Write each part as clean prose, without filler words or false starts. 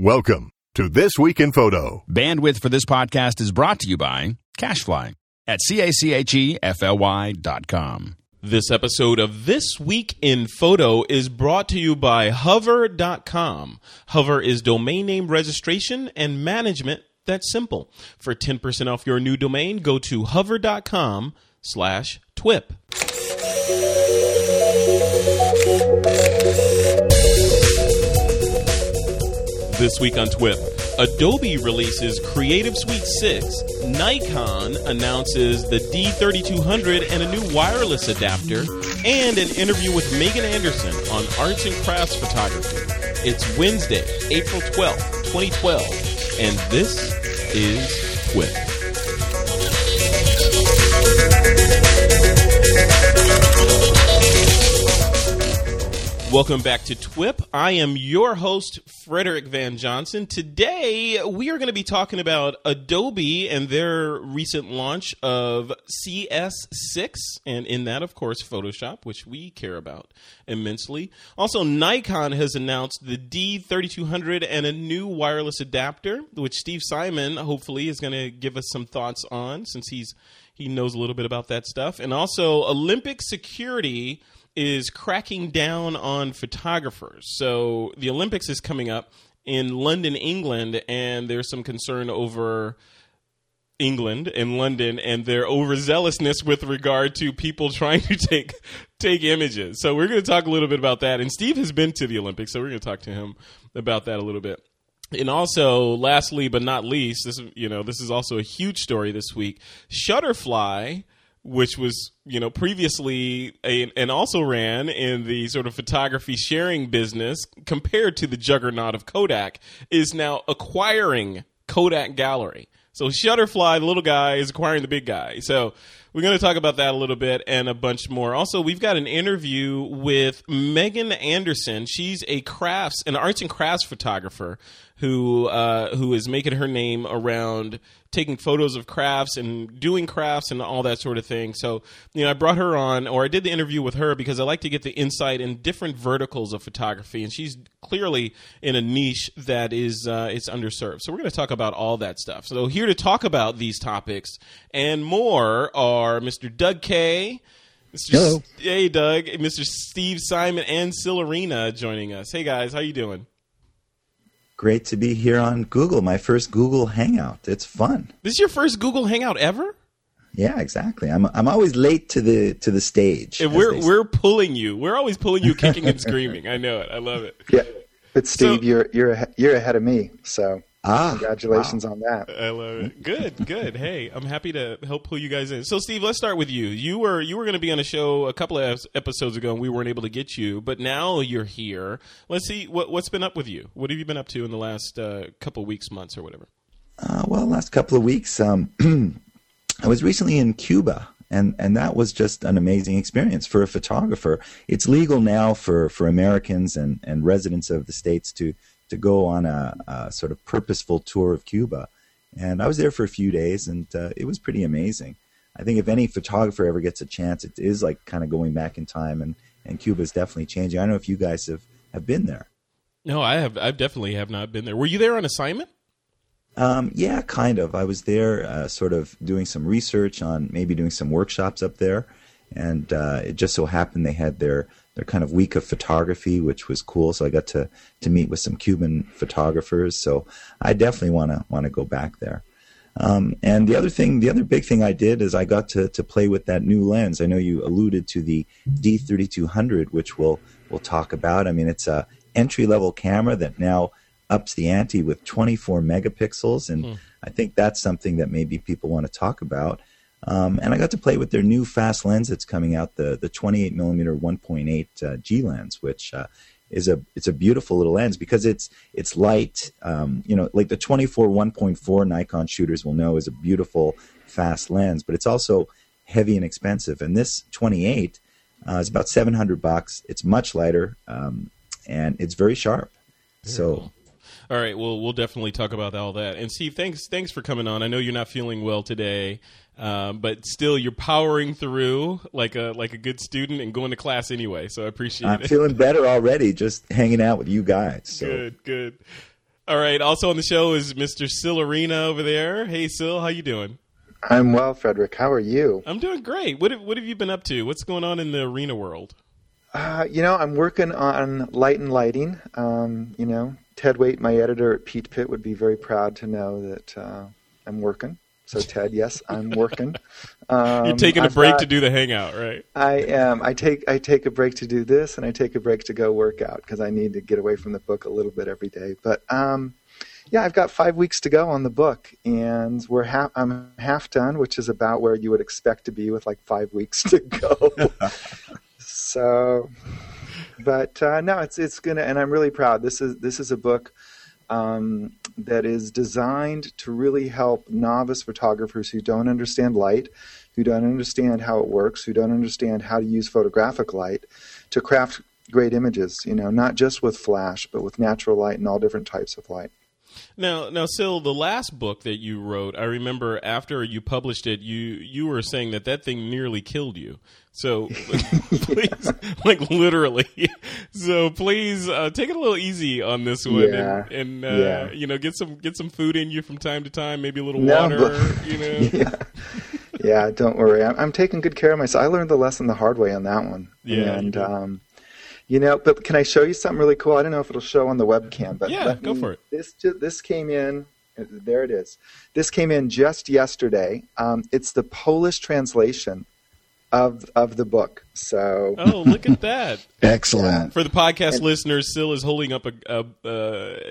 Welcome to This Week in Photo. Bandwidth for this podcast is brought to you by Cashfly at cachefly.com. This episode of This Week in Photo is brought to you by Hover.com. Hover is domain name registration and management that's simple. For 10% off your new domain, go to hover.com/twip. This week on TWIP, Adobe releases Creative Suite 6, Nikon announces the D3200 and a new wireless adapter, and an interview with Megan Anderson on arts and crafts photography. It's Wednesday, April 12th, 2012, and this is TWIP. Welcome back to TWIP. I am your host, Frederick Van Johnson. Today, we are going to be talking about Adobe and their recent launch of CS6. And in that, of course, Photoshop, which we care about immensely. Also, Nikon has announced the D3200 and a new wireless adapter, which Steve Simon, hopefully, is going to give us some thoughts on since he knows a little bit about that stuff. And also, Olympic security is cracking down on photographers. So the Olympics is coming up in London, England, and there's some concern over England and London and their overzealousness with regard to people trying to take images. So we're going to talk a little bit about that. And Steve has been to the Olympics, so we're going to talk to him about that a little bit. And also, lastly but not least, this is also a huge story this week. Shutterfly, which was, previously and also ran in the sort of photography sharing business compared to the juggernaut of Kodak, is now acquiring Kodak Gallery. So Shutterfly, the little guy, is acquiring the big guy. So we're going to talk about that a little bit and a bunch more. Also, we've got an interview with Megan Anderson. She's an arts and crafts photographer who is making her name around taking photos of crafts and doing crafts and all that sort of thing. So, I brought her on, or I did the interview with her because I like to get the insight in different verticals of photography, and she's clearly in a niche that is underserved. So we're going to talk about all that stuff. So here to talk about these topics and more are Mr. Doug K. Hello. Hey, Doug. Mr. Steve Simon and Syl Arena joining us. Hey, guys. How you doing? Great to be here on Google, my first Google Hangout. It's fun. This is your first Google Hangout ever? Yeah, exactly. I'm always late to the stage. And we're pulling you. We're always pulling you, kicking and screaming. I know it. I love it. Yeah, but Steve, so, you're ahead of me. So congratulations on that. I love it. Good. Hey, I'm happy to help pull you guys in. So, Steve, let's start with you. You were going to be on a show a couple of episodes ago, and we weren't able to get you, but now you're here. Let's see what's been up with you. What have you been up to in the last couple of weeks, months, or whatever? Last couple of weeks, I was recently in Cuba, and that was just an amazing experience for a photographer. It's legal now for Americans and residents of the States to go on a sort of purposeful tour of Cuba. And I was there for a few days, and it was pretty amazing. I think if any photographer ever gets a chance, it is like kind of going back in time, and Cuba's definitely changing. I don't know if you guys have been there. No, I definitely have not been there. Were you there on assignment? Yeah, kind of. I was there sort of doing some research on maybe doing some workshops up there, and it just so happened they had their kind of week of photography, which was cool. So I got to meet with some Cuban photographers. So I definitely want to go back there. And the other big thing I did is I got to play with that new lens. I know you alluded to the D3200, which we'll talk about. I mean, it's an entry-level camera that now ups the ante with 24 megapixels. And I think that's something that maybe people want to talk about. And I got to play with their new fast lens that's coming out, the 28 millimeter 1.8 G lens, which it's a beautiful little lens because it's light. Like the 24 1.4 Nikon shooters will know is a beautiful fast lens, but it's also heavy and expensive. And this 28 is about $700. It's much lighter and it's very sharp. Very cool. All right, well, we'll definitely talk about all that. And Steve, thanks for coming on. I know you're not feeling well today, but still you're powering through like a good student and going to class anyway, so I appreciate it. I'm feeling better already just hanging out with you guys. So. Good. All right. Also on the show is Mr. Syl Arena over there. Hey, Syl, how you doing? I'm well, Frederick. How are you? I'm doing great. What have you been up to? What's going on in the arena world? I'm working on lighting. Ted Waite, my editor at Pete Pitt, would be very proud to know that I'm working. So, Ted, yes, I'm working. You're taking a break to do the hangout, right? I am. I take a break to do this, and I take a break to go work out because I need to get away from the book a little bit every day. But, I've got 5 weeks to go on the book, and I'm half done, which is about where you would expect to be with, 5 weeks to go. So, but no, it's gonna, and I'm really proud. This is a book that is designed to really help novice photographers who don't understand light, who don't understand how it works, who don't understand how to use photographic light to craft great images. Not just with flash, but with natural light and all different types of light. Now, Syl, the last book that you wrote, I remember after you published it, you were saying that thing nearly killed you. So, please, literally. So, please take it a little easy on this one, and get some food in you from time to time, maybe a little water. But, yeah, don't worry. I'm taking good care of myself. I learned the lesson the hard way on that one. Yeah, and but can I show you something really cool? I don't know if it'll show on the webcam, but go for it. This came in. There it is. This came in just yesterday. It's the Polish translation of the book. So look at that! Excellent. For the podcast listeners, Syl is holding up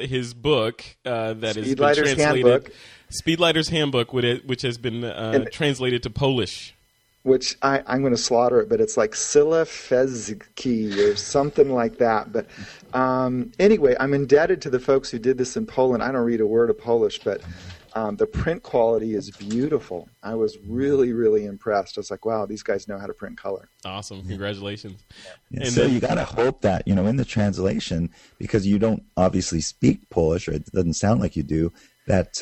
his book that has been translated. Handbook. Speedlighter's Handbook, which has been translated to Polish. Which I'm going to slaughter it, but it's like Syla Fezki or something like that. But anyway, I'm indebted to the folks who did this in Poland. I don't read a word of Polish, but the print quality is beautiful. I was really, really impressed. I was like, wow, these guys know how to print color. Awesome. Congratulations. Yeah. And so you got to hope that, in the translation, because you don't obviously speak Polish, or it doesn't sound like you do, that,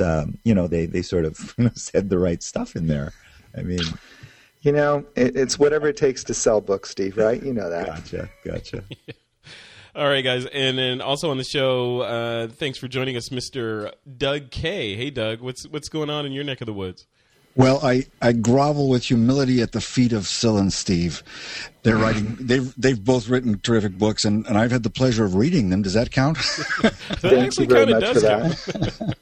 they sort of said the right stuff in there. I mean... it's whatever it takes to sell books, Steve, right? You know that. Gotcha. Yeah. All right, guys. And then also on the show, thanks for joining us, Mr. Doug K. Hey, Doug, what's going on in your neck of the woods? Well, I grovel with humility at the feet of Syl and Steve. They're writing. They've both written terrific books, and I've had the pleasure of reading them. Does that count? That actually kind of does count.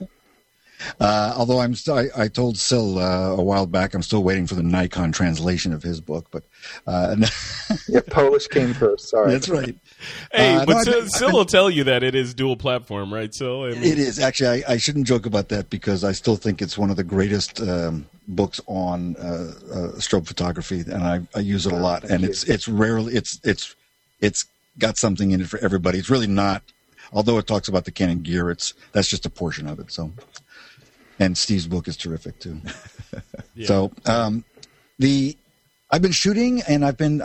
Although I told Syl a while back, I'm still waiting for the Nikon translation of his book, but Polish came first. Sorry, that's right. Hey, but Syl will tell you that it is dual platform, right? So it is actually. I shouldn't joke about that because I still think it's one of the greatest books on strobe photography, and I use it a lot. And it's rarely it's got something in it for everybody. It's really not. Although it talks about the Canon gear, that's just a portion of it. So. And Steve's book is terrific too. Yeah. So I've been shooting, and I've been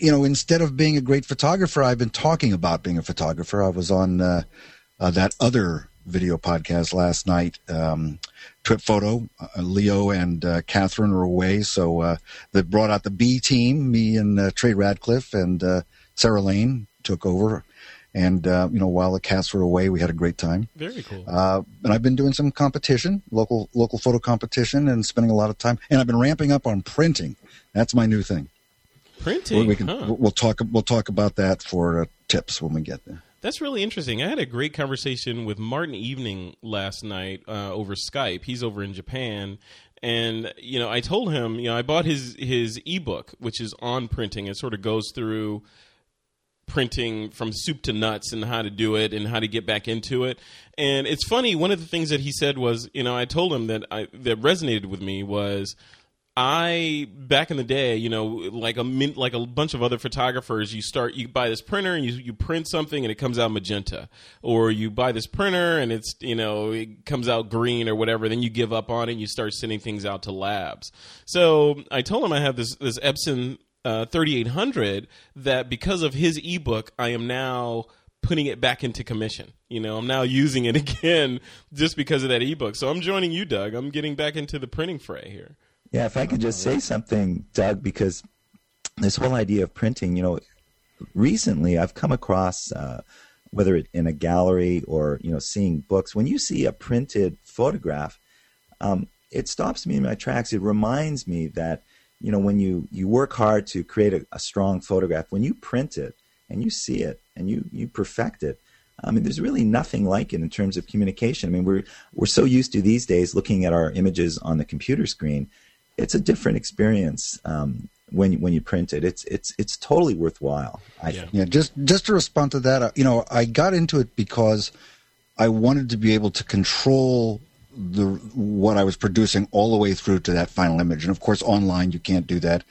instead of being a great photographer, I've been talking about being a photographer. I was on that other video podcast last night, Trip Photo. Leo and Catherine were away, so they brought out the B team. Me and Trey Radcliffe and Sarah Lane took over. And, while the cats were away, we had a great time. Very cool. And I've been doing some competition, local photo competition, and spending a lot of time. And I've been ramping up on printing. That's my new thing. Printing? We'll talk about that for tips when we get there. That's really interesting. I had a great conversation with Martin Evening last night over Skype. He's over in Japan. And, I told him, I bought his ebook, which is on printing. It sort of goes through... printing from soup to nuts and how to do it and how to get back into it. And it's funny, one of the things that he said was, I told him that resonated with me was back in the day, like a bunch of other photographers, you buy this printer and you print something and it comes out magenta, or you buy this printer and it's, it comes out green or whatever. Then you give up on it and you start sending things out to labs. So I told him I have this Epson 3800 that because of his ebook, I am now putting it back into commission. I'm now using it again just because of that ebook. So I'm joining you, Doug. I'm getting back into the printing fray here. Yeah, if I could just say something, Doug, because this whole idea of printing, recently I've come across whether it's in a gallery or, you know, seeing books, when you see a printed photograph, it stops me in my tracks. It reminds me that, you know, when you work hard to create a strong photograph, when you print it and you see it and you perfect it, I mean, there's really nothing like it in terms of communication. I mean, we're so used to these days looking at our images on the computer screen. It's a different experience when you print it. It's totally worthwhile. Yeah. Just to respond to that, you know, I got into it because I wanted to be able to control what I was producing all the way through to that final image. And of course, online you can't do that.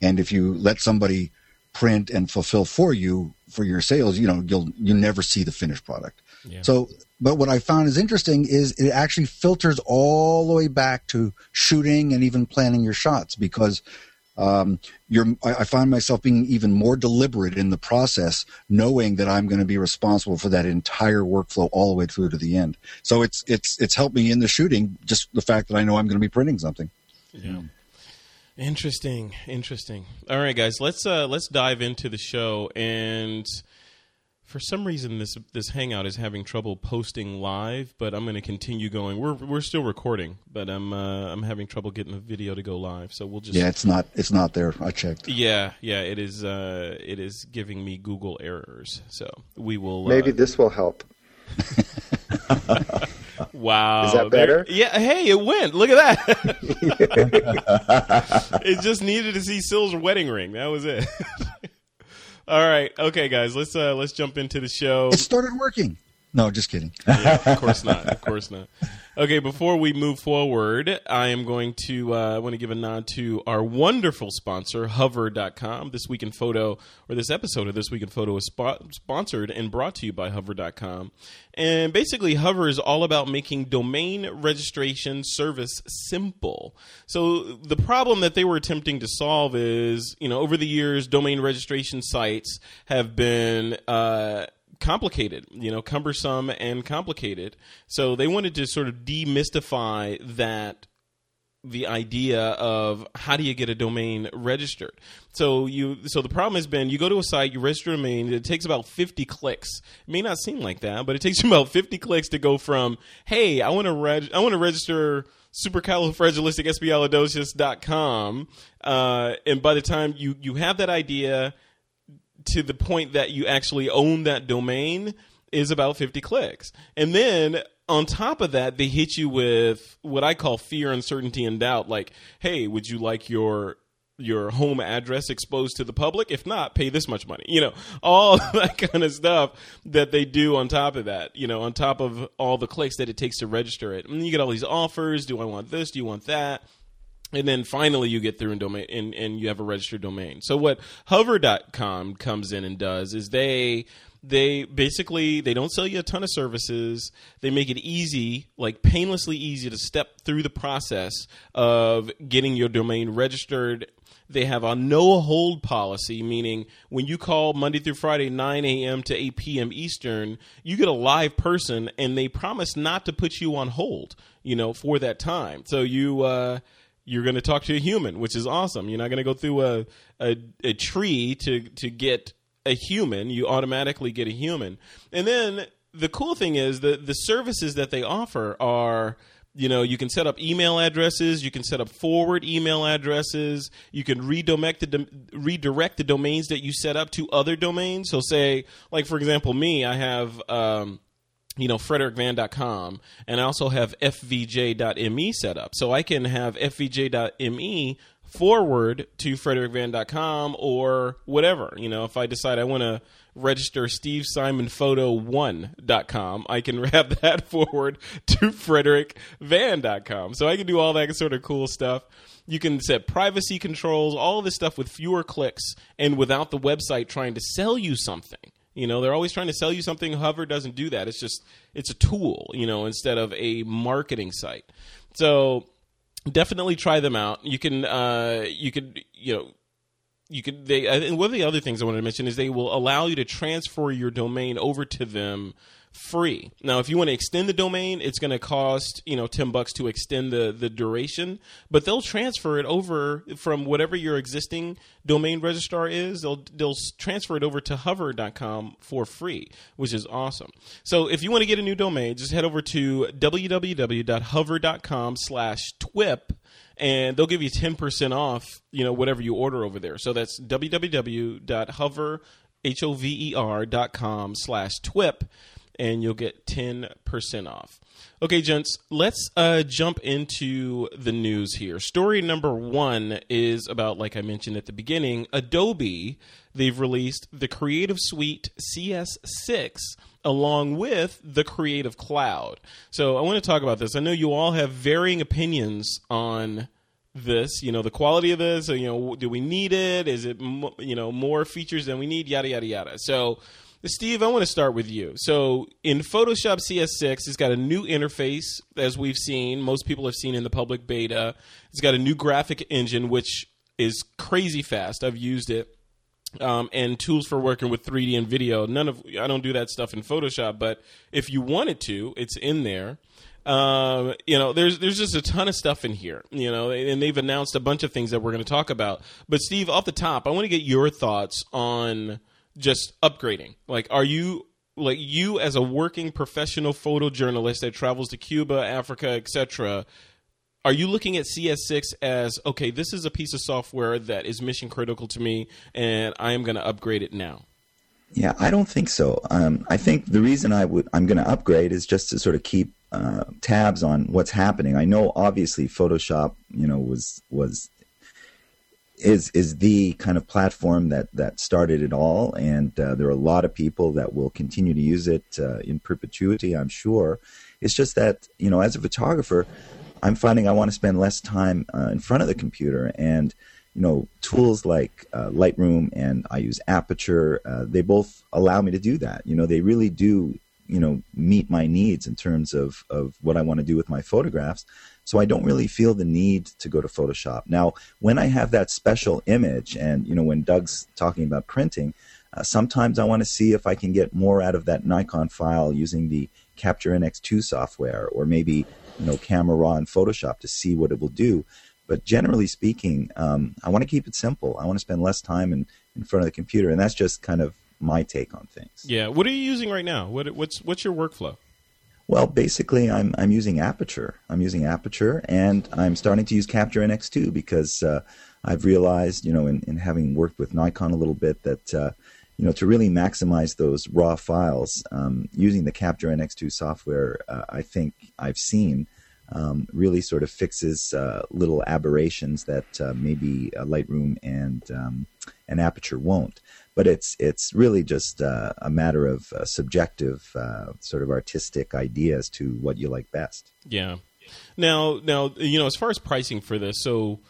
And if you let somebody print and fulfill for you for your sales, you know, you never see the finished product. Yeah. So, but what I found is interesting is it actually filters all the way back to shooting and even planning your shots, because I find myself being even more deliberate in the process, knowing that I'm going to be responsible for that entire workflow all the way through to the end. So it's helped me in the shooting, just the fact that I know I'm going to be printing something. Yeah. Interesting. All right, guys, let's dive into the show. And for some reason, this hangout is having trouble posting live, but I'm going to continue going. We're still recording, but I'm having trouble getting the video to go live. So we'll just it's not there. I checked. Yeah, it is giving me Google errors. So we will maybe this will help. Wow. Is that better? Yeah. Hey, it went. Look at that. It just needed to see Syl's wedding ring. That was it. All right. Okay, guys. Let's jump into the show. It started working. No, just kidding. Yeah, of course not. Okay. Before we move forward, I want to give a nod to our wonderful sponsor, Hover.com. This episode of This Week in Photo is sponsored and brought to you by Hover.com. And basically, Hover is all about making domain registration service simple. So the problem that they were attempting to solve is, you know, over the years, domain registration sites have been cumbersome and complicated. So they wanted to sort of demystify the idea of how do you get a domain registered. So the problem has been, you go to a site, you register a domain, it takes about 50 clicks. It may not seem like that, but it takes you about 50 clicks to go from, hey, I want to register supercalifragilisticexpialidocious.com, and by the time you have that idea to the point that you actually own that domain is about 50 clicks. And then on top of that, they hit you with what I call fear, uncertainty, and doubt. Like, hey, would you like your home address exposed to the public? If not, pay this much money. You know, all that kind of stuff that they do on top of that, you know, on top of all the clicks that it takes to register it. And you get all these offers. Do I want this? Do you want that? And then finally you get through and you have a registered domain. So what Hover.com comes in and does is they don't sell you a ton of services. They make it easy, like painlessly easy, to step through the process of getting your domain registered. They have a no-hold policy, meaning when you call Monday through Friday, 9 a.m. to 8 p.m. Eastern, you get a live person, and they promise not to put you on hold, you know, for that time. So you're going to talk to a human, which is awesome. You're not going to go through a tree to get a human. You automatically get a human. And then the cool thing is the services that they offer are, you know, you can set up email addresses, you can set up forward email addresses, you can redirect the domains that you set up to other domains. So say, like, for example, me, I have frederickvan.com, and I also have fvj.me set up. So I can have fvj.me forward to frederickvan.com or whatever. You know, if I decide I want to register stevesimonphoto1.com, I can have that forward to frederickvan.com. So I can do all that sort of cool stuff. You can set privacy controls, all this stuff with fewer clicks and without the website trying to sell you something. You know, they're always trying to sell you something. Hover doesn't do that. It's just, it's a tool, you know, instead of a marketing site. So definitely try them out. And one of the other things I wanted to mention is they will allow you to transfer your domain over to them free. Now, if you want to extend the domain, it's going to cost, $10 to extend the duration, but they'll transfer it over from whatever your existing domain registrar is. They'll transfer it over to hover.com for free, which is awesome. So if you want to get a new domain, just head over to www.hover.com/twip. And they'll give you 10% off, whatever you order over there. So that's www.hover.com/twip, and you'll get 10% off. Okay, gents, let's jump into the news here. Story number one is about, like I mentioned at the beginning, Adobe. They've released the Creative Suite CS6 along with the Creative Cloud. So I want to talk about this. I know you all have varying opinions on this, the quality of this, do we need it? Is it, more features than we need? Yada, yada, yada. So Steve, I want to start with you. So in Photoshop CS6, it's got a new interface, as we've seen. Most people have seen in the public beta. It's got a new graphic engine, which is crazy fast. I've used it. And tools for working with 3D and video. I don't do that stuff in Photoshop, but if you wanted to, it's in there. There's just a ton of stuff in here, and they've announced a bunch of things that we're going to talk about. But Steve, off the top, I want to get your thoughts on just upgrading. Like, are you, like you as a working professional photojournalist that travels to Cuba, Africa, etc., are you looking at CS6 as, okay, this is a piece of software that is mission critical to me, and I am going to upgrade it now? Yeah, I don't think so. I think the reason I'm going to upgrade is just to sort of keep tabs on what's happening. I know obviously Photoshop, is the kind of platform that started it all, and there are a lot of people that will continue to use it in perpetuity, I'm sure. It's just that, as a photographer, I'm finding I want to spend less time in front of the computer, and tools like Lightroom and I use Aperture. They both allow me to do that. They really do meet my needs in terms of what I want to do with my photographs. So I don't really feel the need to go to Photoshop. Now, when I have that special image, and when Doug's talking about printing, sometimes I want to see if I can get more out of that Nikon file using the Capture NX2 software, or maybe Camera Raw and Photoshop to see what it will do. But generally speaking, I want to keep it simple. I want to spend less time in front of the computer, and that's just kind of my take on things. Yeah. What are you using right now? What's your workflow? Well, basically, I'm using Aperture. And I'm starting to use Capture NX2 because I've realized, in having worked with Nikon a little bit, that to really maximize those raw files, using the Capture NX2 software, I think I've seen really sort of fixes little aberrations that maybe Lightroom and Aperture won't. But it's really just a matter of subjective, sort of artistic ideas to what you like best. Yeah. Now as far as pricing for this, so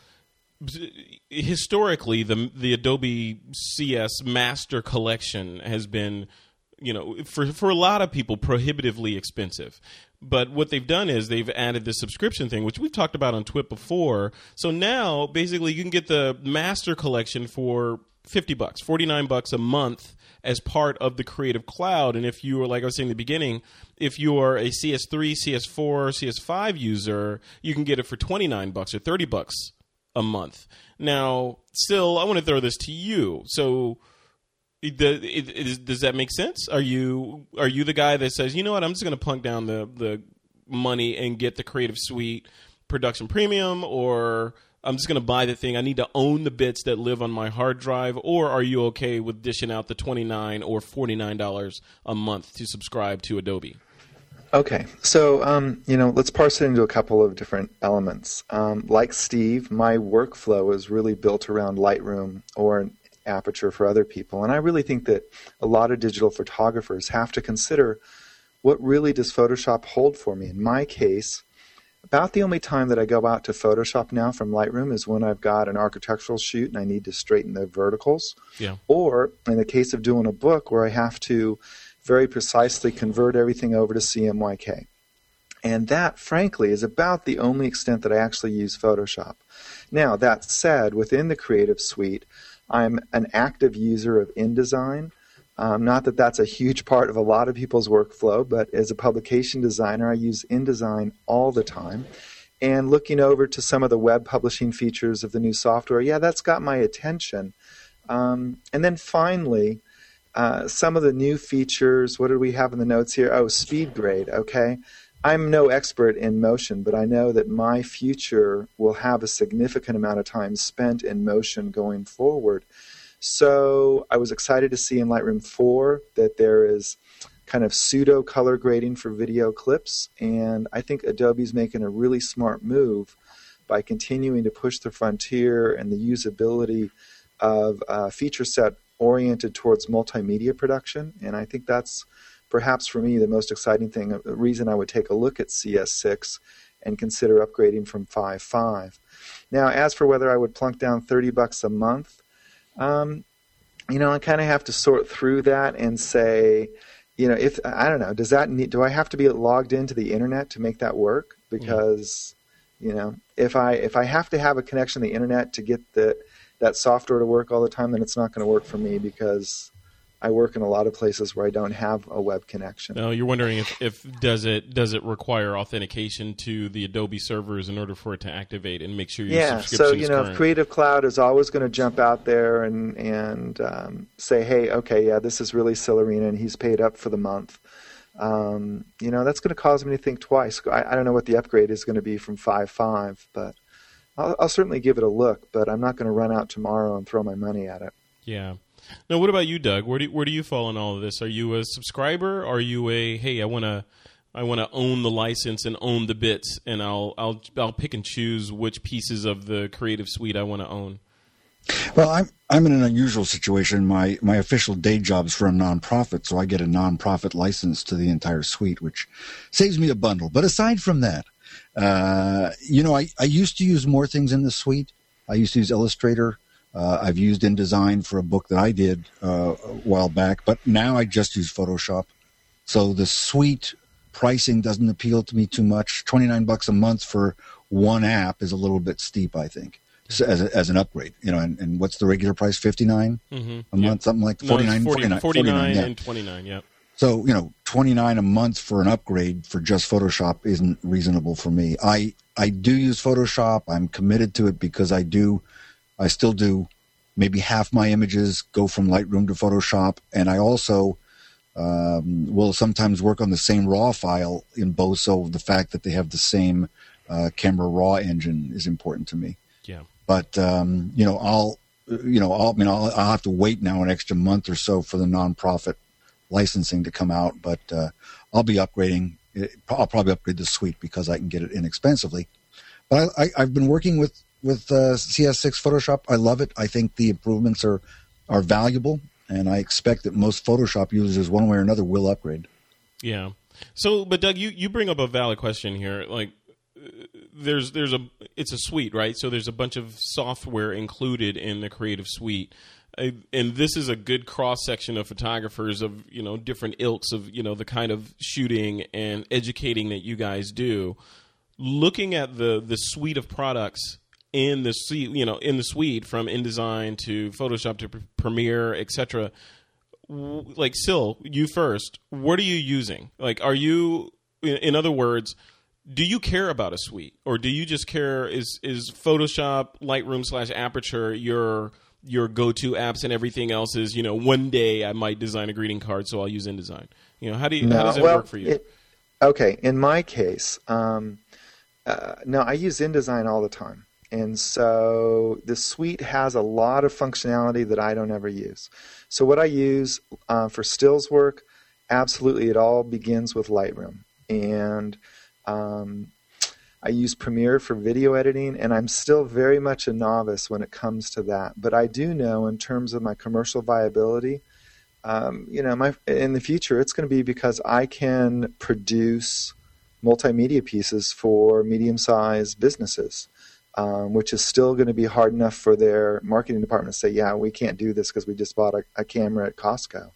historically, the Adobe CS Master Collection has been, for a lot of people, prohibitively expensive. But what they've done is they've added this subscription thing, which we've talked about on Twip before. So now, basically, you can get the Master Collection for $50, $49 a month as part of the Creative Cloud. And if you are, like I was saying in the beginning, if you are a CS3, CS4, CS5 user, you can get it for $29 or $30. A month. Now, Syl, I want to throw this to you. So, does that make sense? Are you the guy that says, you know what, I'm just going to plunk down the money and get the Creative Suite Production Premium, or I'm just going to buy the thing? I need to own the bits that live on my hard drive. Or are you okay with dishing out the $29 or $49 a month to subscribe to Adobe? Okay, so let's parse it into a couple of different elements. Like Steve, my workflow is really built around Lightroom or Aperture for other people, and I really think that a lot of digital photographers have to consider what really does Photoshop hold for me. In my case, about the only time that I go out to Photoshop now from Lightroom is when I've got an architectural shoot and I need to straighten the verticals, yeah. Or in the case of doing a book where I have to very precisely convert everything over to CMYK. And that, frankly, is about the only extent that I actually use Photoshop. Now, that said, within the Creative Suite, I'm an active user of InDesign. Not that that's a huge part of a lot of people's workflow, but as a publication designer, I use InDesign all the time. And looking over to some of the web publishing features of the new software, yeah, that's got my attention. And then finally, some of the new features, what do we have in the notes here? Oh, speed grade, okay. I'm no expert in motion, but I know that my future will have a significant amount of time spent in motion going forward. So I was excited to see in Lightroom 4 that there is kind of pseudo color grading for video clips, and I think Adobe's making a really smart move by continuing to push the frontier and the usability of a feature set oriented towards multimedia production, and I think that's perhaps for me the most exciting thing, the reason I would take a look at CS6 and consider upgrading from 5.5. Now, as for whether I would plunk down $30 a month, you know, I kind of have to sort through that and say, you know, if I don't know, does that need, do I have to be logged into the internet to make that work? Because, you know, if I have to have a connection to the internet to get that software to work all the time, then it's not going to work for me because I work in a lot of places where I don't have a web connection. No, you're wondering if does it require authentication to the Adobe servers in order for it to activate and make sure your subscription is current. Yeah, so you know, if Creative Cloud is always going to jump out there and say, hey, okay, yeah, this is really Syl Arena and he's paid up for the month. You know, that's going to cause me to think twice. I don't know what the upgrade is going to be from 5.5, but I'll certainly give it a look. But I'm not going to run out tomorrow and throw my money at it. Yeah. Now, what about you, Doug? Where do you fall in all of this? Are you a subscriber? Are you a, hey, I want to own the license and own the bits, and I'll pick and choose which pieces of the Creative Suite I want to own? Well, I'm in an unusual situation. My official day job's for a nonprofit, so I get a nonprofit license to the entire suite, which saves me a bundle. But aside from that, you know, I used to use more things in the suite. I used to use Illustrator. I've used InDesign for a book that I did a while back, but now I just use Photoshop. So the suite pricing doesn't appeal to me too much. $29 a month for one app is a little bit steep, I think, so as an upgrade. You know, and what's the regular price? $59 a month, something like that? $49 and $29, yeah. So, you know, $29 a month for an upgrade for just Photoshop isn't reasonable for me. I do use Photoshop. I'm committed to it because I still do maybe half my images go from Lightroom to Photoshop, and I also will sometimes work on the same RAW file in both, so the fact that they have the same Camera Raw engine is important to me. Yeah. But, you know, I'll have to wait now an extra month or so for the nonprofit licensing to come out, but I'll be upgrading. I'll probably upgrade the suite because I can get it inexpensively. But I've been working with CS6 Photoshop. I love it. I think the improvements are valuable, and I expect that most Photoshop users one way or another will upgrade. Yeah. So, but Doug, you bring up a valid question here. Like, it's a suite, right? So there's a bunch of software included in the Creative Suite. And this is a good cross-section of photographers of, you know, different ilks of, you know, the kind of shooting and educating that you guys do. Looking at the suite of products in the suite, you know, in the suite from InDesign to Photoshop to Premiere, etc. Like, Syl, you first. What are you using? Like, are you, in other words, do you care about a suite, or do you just care? Is Photoshop, Lightroom / Aperture your go-to apps, and everything else is, you know, one day I might design a greeting card, so I'll use InDesign. You know, how does that work for you? Okay, in my case, no, I use InDesign all the time. And so the suite has a lot of functionality that I don't ever use. So what I use for stills work, absolutely it all begins with Lightroom. And I use Premiere for video editing, and I'm still very much a novice when it comes to that. But I do know in terms of my commercial viability, you know, in the future it's going to be because I can produce multimedia pieces for medium-sized businesses. Which is still going to be hard enough for their marketing department to say, yeah, we can't do this because we just bought a camera at Costco.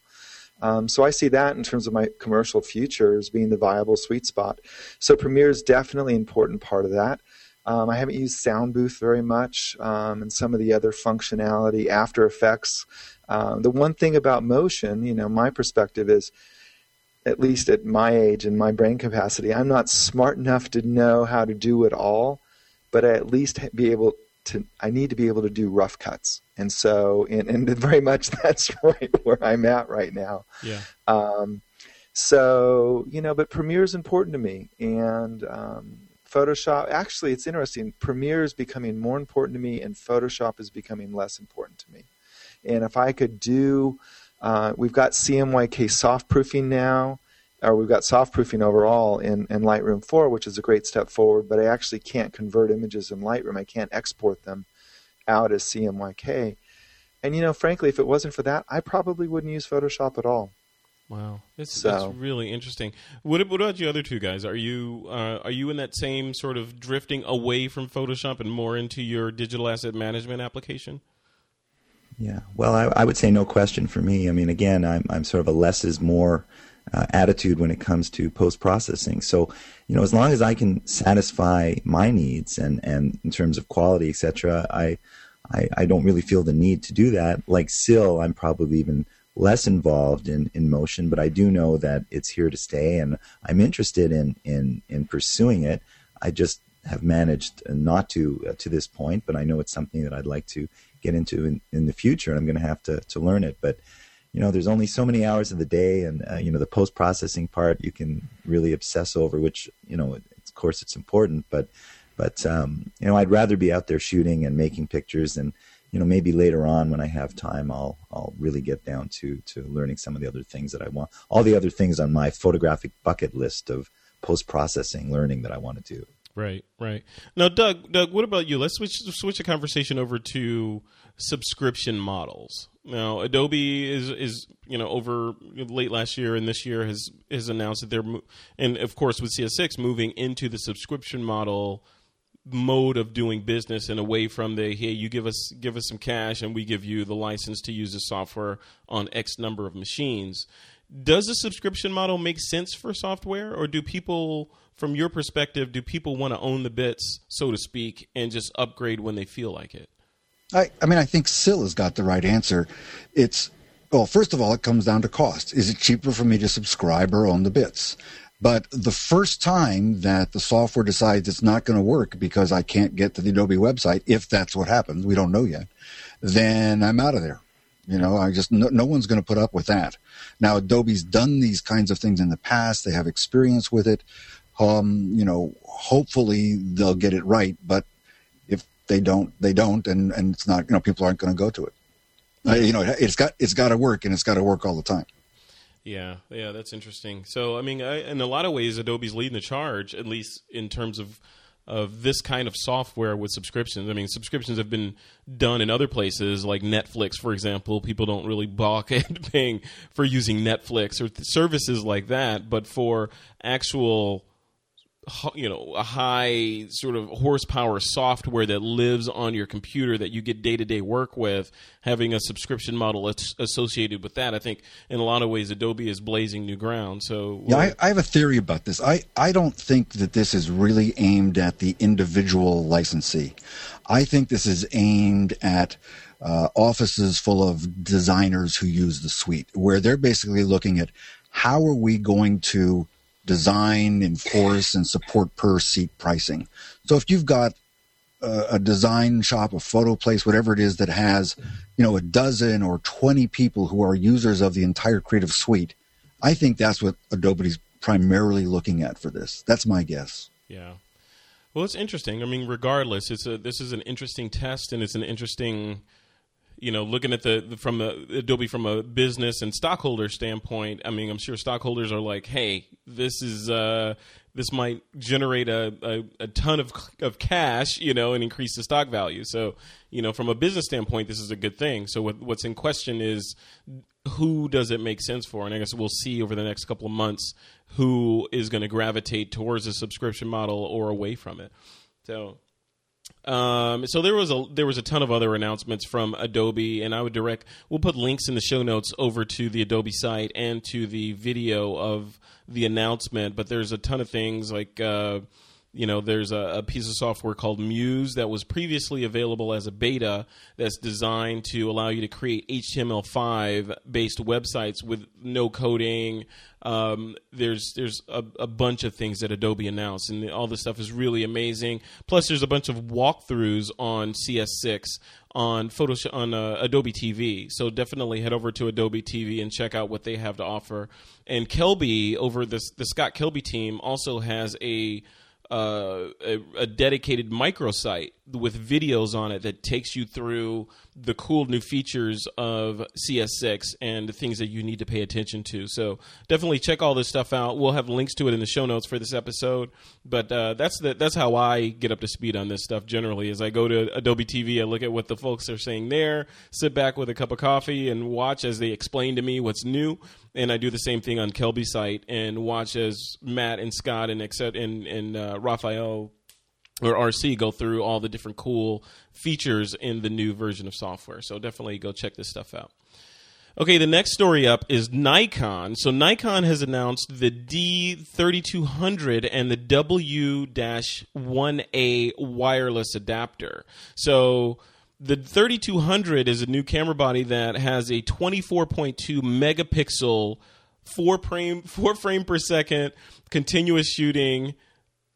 So I see that in terms of my commercial future as being the viable sweet spot. So Premiere is definitely an important part of that. I haven't used Sound Booth very much and some of the other functionality, After Effects. The one thing about motion, you know, my perspective is, at least at my age and my brain capacity, I'm not smart enough to know how to do it all, but I at least be able to, I need to be able to do rough cuts. And so, and very much that's right where I'm at right now. Yeah. So, you know, but Premiere is important to me. And Photoshop, actually, it's interesting. Premiere is becoming more important to me, and Photoshop is becoming less important to me. And if I could do, we've got CMYK soft proofing now, or we've got soft proofing overall in Lightroom 4, which is a great step forward, but I actually can't convert images in Lightroom. I can't export them out as CMYK. And, you know, frankly, if it wasn't for that, I probably wouldn't use Photoshop at all. Wow. That's really interesting. What about you other two guys? Are you in that same sort of drifting away from Photoshop and more into your digital asset management application? Yeah, well, I would say no question for me. I mean, again, I'm sort of a less is more attitude when it comes to post-processing. So, you know, as long as I can satisfy my needs and in terms of quality, et cetera, I don't really feel the need to do that. Like Syl, I'm probably even less involved in motion, but I do know that it's here to stay, and I'm interested in pursuing it. I just have managed not to to this point, but I know it's something that I'd like to get into in the future, and I'm going to have to learn it. But, you know, there's only so many hours of the day, and, you know, the post-processing part you can really obsess over, which, you know, of course it's important, but you know, I'd rather be out there shooting and making pictures, and, you know, maybe later on when I have time, I'll really get down to learning some of the other things that I want, all the other things on my photographic bucket list of post-processing learning that I want to do. Right. Now, Doug, what about you? Let's switch the conversation over to subscription models. Now, Adobe is you know, over late last year and this year has announced that they're, and of course with CS6, moving into the subscription model mode of doing business and away from the, hey, you give us some cash and we give you the license to use the software on X number of machines. Does a subscription model make sense for software, or do people, from your perspective, do people want to own the bits, so to speak, and just upgrade when they feel like it? I mean, I think Syl has got the right answer. It's, well, first of all, it comes down to cost. Is it cheaper for me to subscribe or own the bits? But the first time that the software decides it's not going to work because I can't get to the Adobe website, if that's what happens, we don't know yet, then I'm out of there. You know, I just, no one's going to put up with that. Now, Adobe's done these kinds of things in the past. They have experience with it. You know, hopefully they'll get it right, but if they don't, they don't, and it's not, you know, people aren't going to go to it. You know, it's got to work, and it's got to work all the time. Yeah, that's interesting. So, I mean, in a lot of ways, Adobe's leading the charge, at least in terms of this kind of software with subscriptions. I mean, subscriptions have been done in other places, like Netflix, for example. People don't really balk at paying for using Netflix or services like that, but for actual, you know, a high sort of horsepower software that lives on your computer that you get day-to-day work with, having a subscription model associated with that, I think in a lot of ways Adobe is blazing new ground. So yeah, I have a theory about this. I don't think that this is really aimed at the individual licensee. I think this is aimed at offices full of designers who use the suite, where they're basically looking at how are we going to design, enforce, and support per seat pricing. So if you've got a design shop, a photo place, whatever it is that has, you know, 12 or 20 people who are users of the entire Creative Suite, I think that's what Adobe's primarily looking at for this. That's my guess. Yeah. Well, it's interesting. I mean, regardless, this is an interesting test, and it's an interesting, you know, looking at Adobe from a business and stockholder standpoint. I mean, I'm sure stockholders are like, "Hey, this is this might generate a ton of cash, you know, and increase the stock value." So, you know, from a business standpoint, this is a good thing. So, what's in question is who does it make sense for? And I guess we'll see over the next couple of months who is going to gravitate towards a subscription model or away from it. So. So there was a ton of other announcements from Adobe, and I would direct, we'll put links in the show notes over to the Adobe site and to the video of the announcement, but there's a ton of things like You know, there's a piece of software called Muse that was previously available as a beta that's designed to allow you to create HTML5-based websites with no coding. There's a bunch of things that Adobe announced, and all this stuff is really amazing. Plus, there's a bunch of walkthroughs on CS6 on Photoshop on Adobe TV. So definitely head over to Adobe TV and check out what they have to offer. And Kelby over the Scott Kelby team also has a dedicated microsite with videos on it that takes you through the cool new features of CS6 and the things that you need to pay attention to. So definitely check all this stuff out. We'll have links to it in the show notes for this episode. But that's how I get up to speed on this stuff generally. As I go to Adobe TV, I look at what the folks are saying there, sit back with a cup of coffee and watch as they explain to me what's new. And I do the same thing on Kelby's site and watch as Matt and Scott and Raphael or RC go through all the different cool features in the new version of software. So definitely go check this stuff out. Okay, the next story up is Nikon. So Nikon has announced the D3200 and the W-1A wireless adapter. So the 3200 is a new camera body that has a 24.2 megapixel four frame per second continuous shooting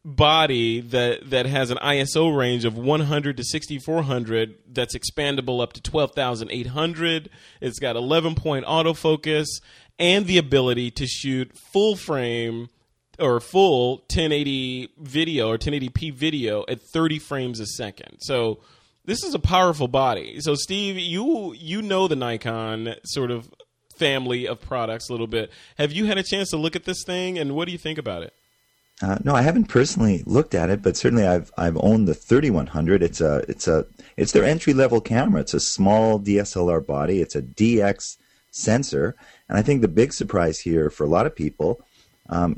body that has an ISO range of 100 to 6400 that's expandable up to 12,800. It's got 11-point autofocus and the ability to shoot full frame or full 1080 video or 1080p video at 30 frames a second. So this is a powerful body. So, Steve, you know the Nikon sort of family of products a little bit. Have you had a chance to look at this thing, and what do you think about it? No, I haven't personally looked at it, but certainly I've owned the 3100. It's their entry level camera. It's a small DSLR body. It's a DX sensor, and I think the big surprise here for a lot of people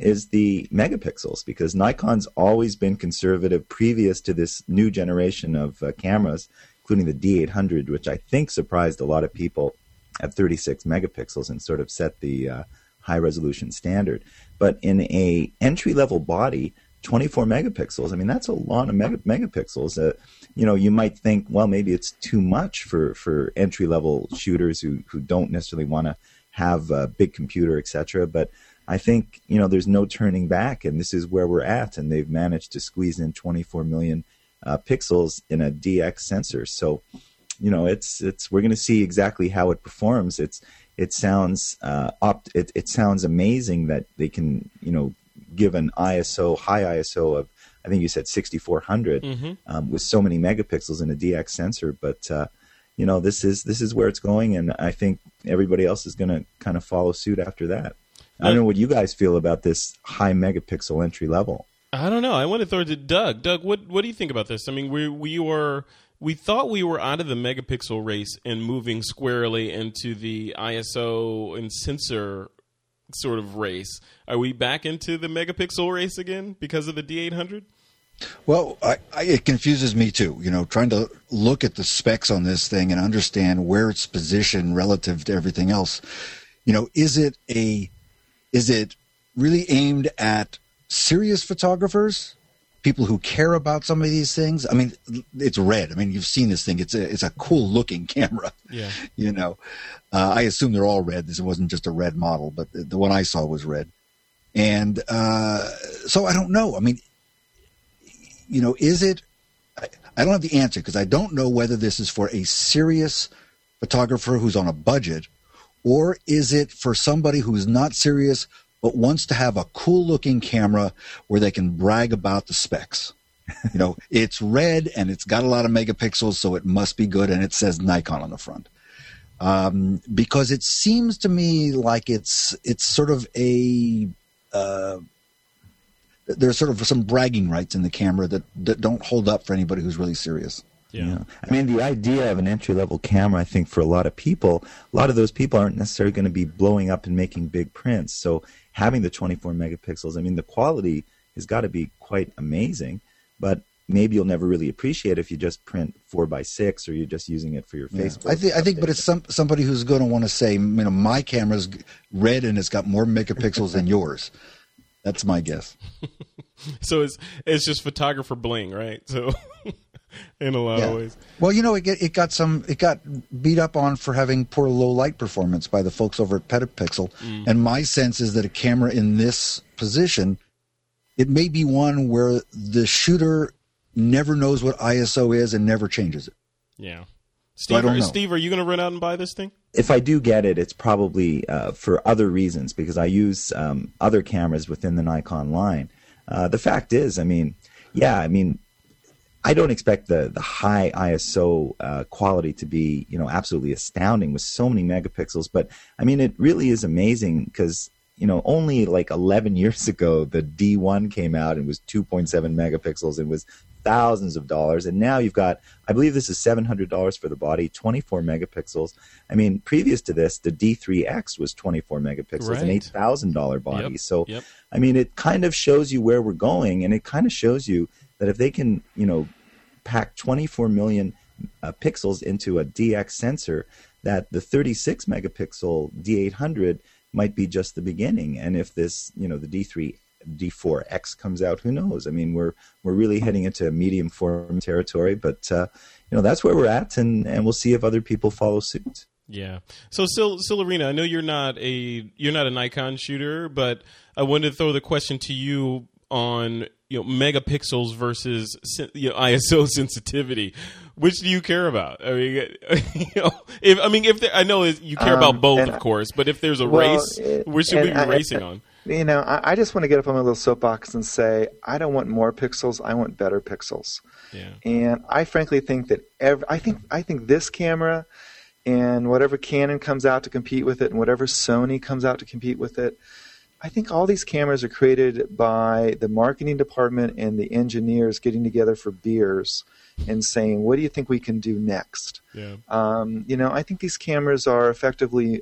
is the megapixels, because Nikon's always been conservative previous to this new generation of cameras, including the D800, which I think surprised a lot of people at 36 megapixels and sort of set the high-resolution standard. But in a entry-level body, 24 megapixels, I mean, that's a lot of megapixels. You know, you might think, well, maybe it's too much for entry-level shooters who don't necessarily want to have a big computer, etc., but I think, you know, there's no turning back, and this is where we're at, and they've managed to squeeze in 24 million pixels in a DX sensor. So, you know, it's we're going to see exactly how it performs. It sounds amazing that they can, you know, give an ISO, high ISO of, I think you said 6400 with so many megapixels in a DX sensor, but you know, this is where it's going, and I think everybody else is going to kind of follow suit after that. I don't know what you guys feel about this high megapixel entry level. I don't know. I want to throw it to Doug. Doug, what do you think about this? I mean, we thought we were out of the megapixel race and moving squarely into the ISO and sensor sort of race. Are we back into the megapixel race again because of the D800? Well, it confuses me too, you know, trying to look at the specs on this thing and understand where it's positioned relative to everything else. You know, is it really aimed at serious photographers, people who care about some of these things? I mean, it's red. I mean, you've seen this thing. It's a cool-looking camera. Yeah. You know, I assume they're all red. This wasn't just a red model, but the one I saw was red. And so I don't know. I mean, you know, is it – I don't have the answer because I don't know whether this is for a serious photographer who's on a budget, or is it for somebody who's not serious but wants to have a cool-looking camera where they can brag about the specs? You know, it's red and it's got a lot of megapixels, so it must be good, and it says Nikon on the front. Because it seems to me like it's sort of a there's sort of some bragging rights in the camera that don't hold up for anybody who's really serious. Yeah. You know, I mean, the idea of an entry-level camera, I think for a lot of people, a lot of those people aren't necessarily going to be blowing up and making big prints. So having the 24 megapixels, I mean, the quality has got to be quite amazing, but maybe you'll never really appreciate it if you just print 4x6 or you're just using it for your Facebook. Yeah. I think, but it's somebody who's going to want to say, you know, my camera's red and it's got more megapixels than yours. That's my guess. So it's just photographer bling, right? So in a lot of ways. Well, you know, it got beat up on for having poor low light performance by the folks over at Petapixel. Mm. And my sense is that a camera in this position, it may be one where the shooter never knows what ISO is and never changes it. Yeah. Steve, are you going to run out and buy this thing? If I do get it, it's probably for other reasons, because I use other cameras within the Nikon line. The fact is, I don't expect the high ISO quality to be, absolutely astounding with so many megapixels. But, it really is amazing because, only like 11 years ago, the D1 came out and was 2.7 megapixels and was thousands of dollars. And now you've got, I believe this is $700 for the body, 24 megapixels. Previous to this, the D3X was 24 megapixels, right, an $8,000 body. Yep. So, yep. It kind of shows you where we're going, and it kind of shows you that if they can, pack 24 million pixels into a DX sensor, that the 36 megapixel D800 might be just the beginning. And if this, the D4X comes out, who knows? We're really heading into medium form territory, but that's where we're at, and we'll see if other people follow suit. Yeah. So Syl Arena, I know you're not a Nikon shooter, but I wanted to throw the question to you on megapixels versus ISO sensitivity. Which do you care about? You care about both, of course, but if there's a race, which should we be racing on? I just want to get up on my little soapbox and say, I don't want more pixels. I want better pixels. Yeah. And I frankly think that I think this camera and whatever Canon comes out to compete with it and whatever Sony comes out to compete with it, I think all these cameras are created by the marketing department and the engineers getting together for beers and saying, what do you think we can do next? Yeah. I think these cameras are effectively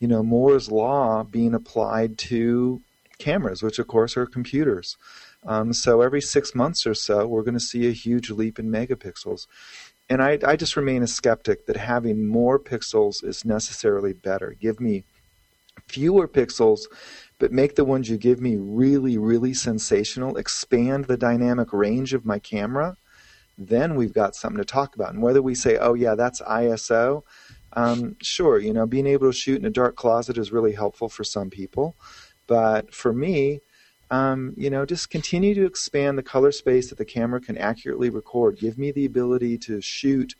Moore's law being applied to cameras, which of course are computers. So every 6 months or so, we're going to see a huge leap in megapixels. And I just remain a skeptic that having more pixels is necessarily better. Give me fewer pixels, but make the ones you give me really, really sensational. Expand the dynamic range of my camera. Then we've got something to talk about. And whether we say, oh yeah, that's ISO, sure, being able to shoot in a dark closet is really helpful for some people. But for me, just continue to expand the color space that the camera can accurately record. Give me the ability to shoot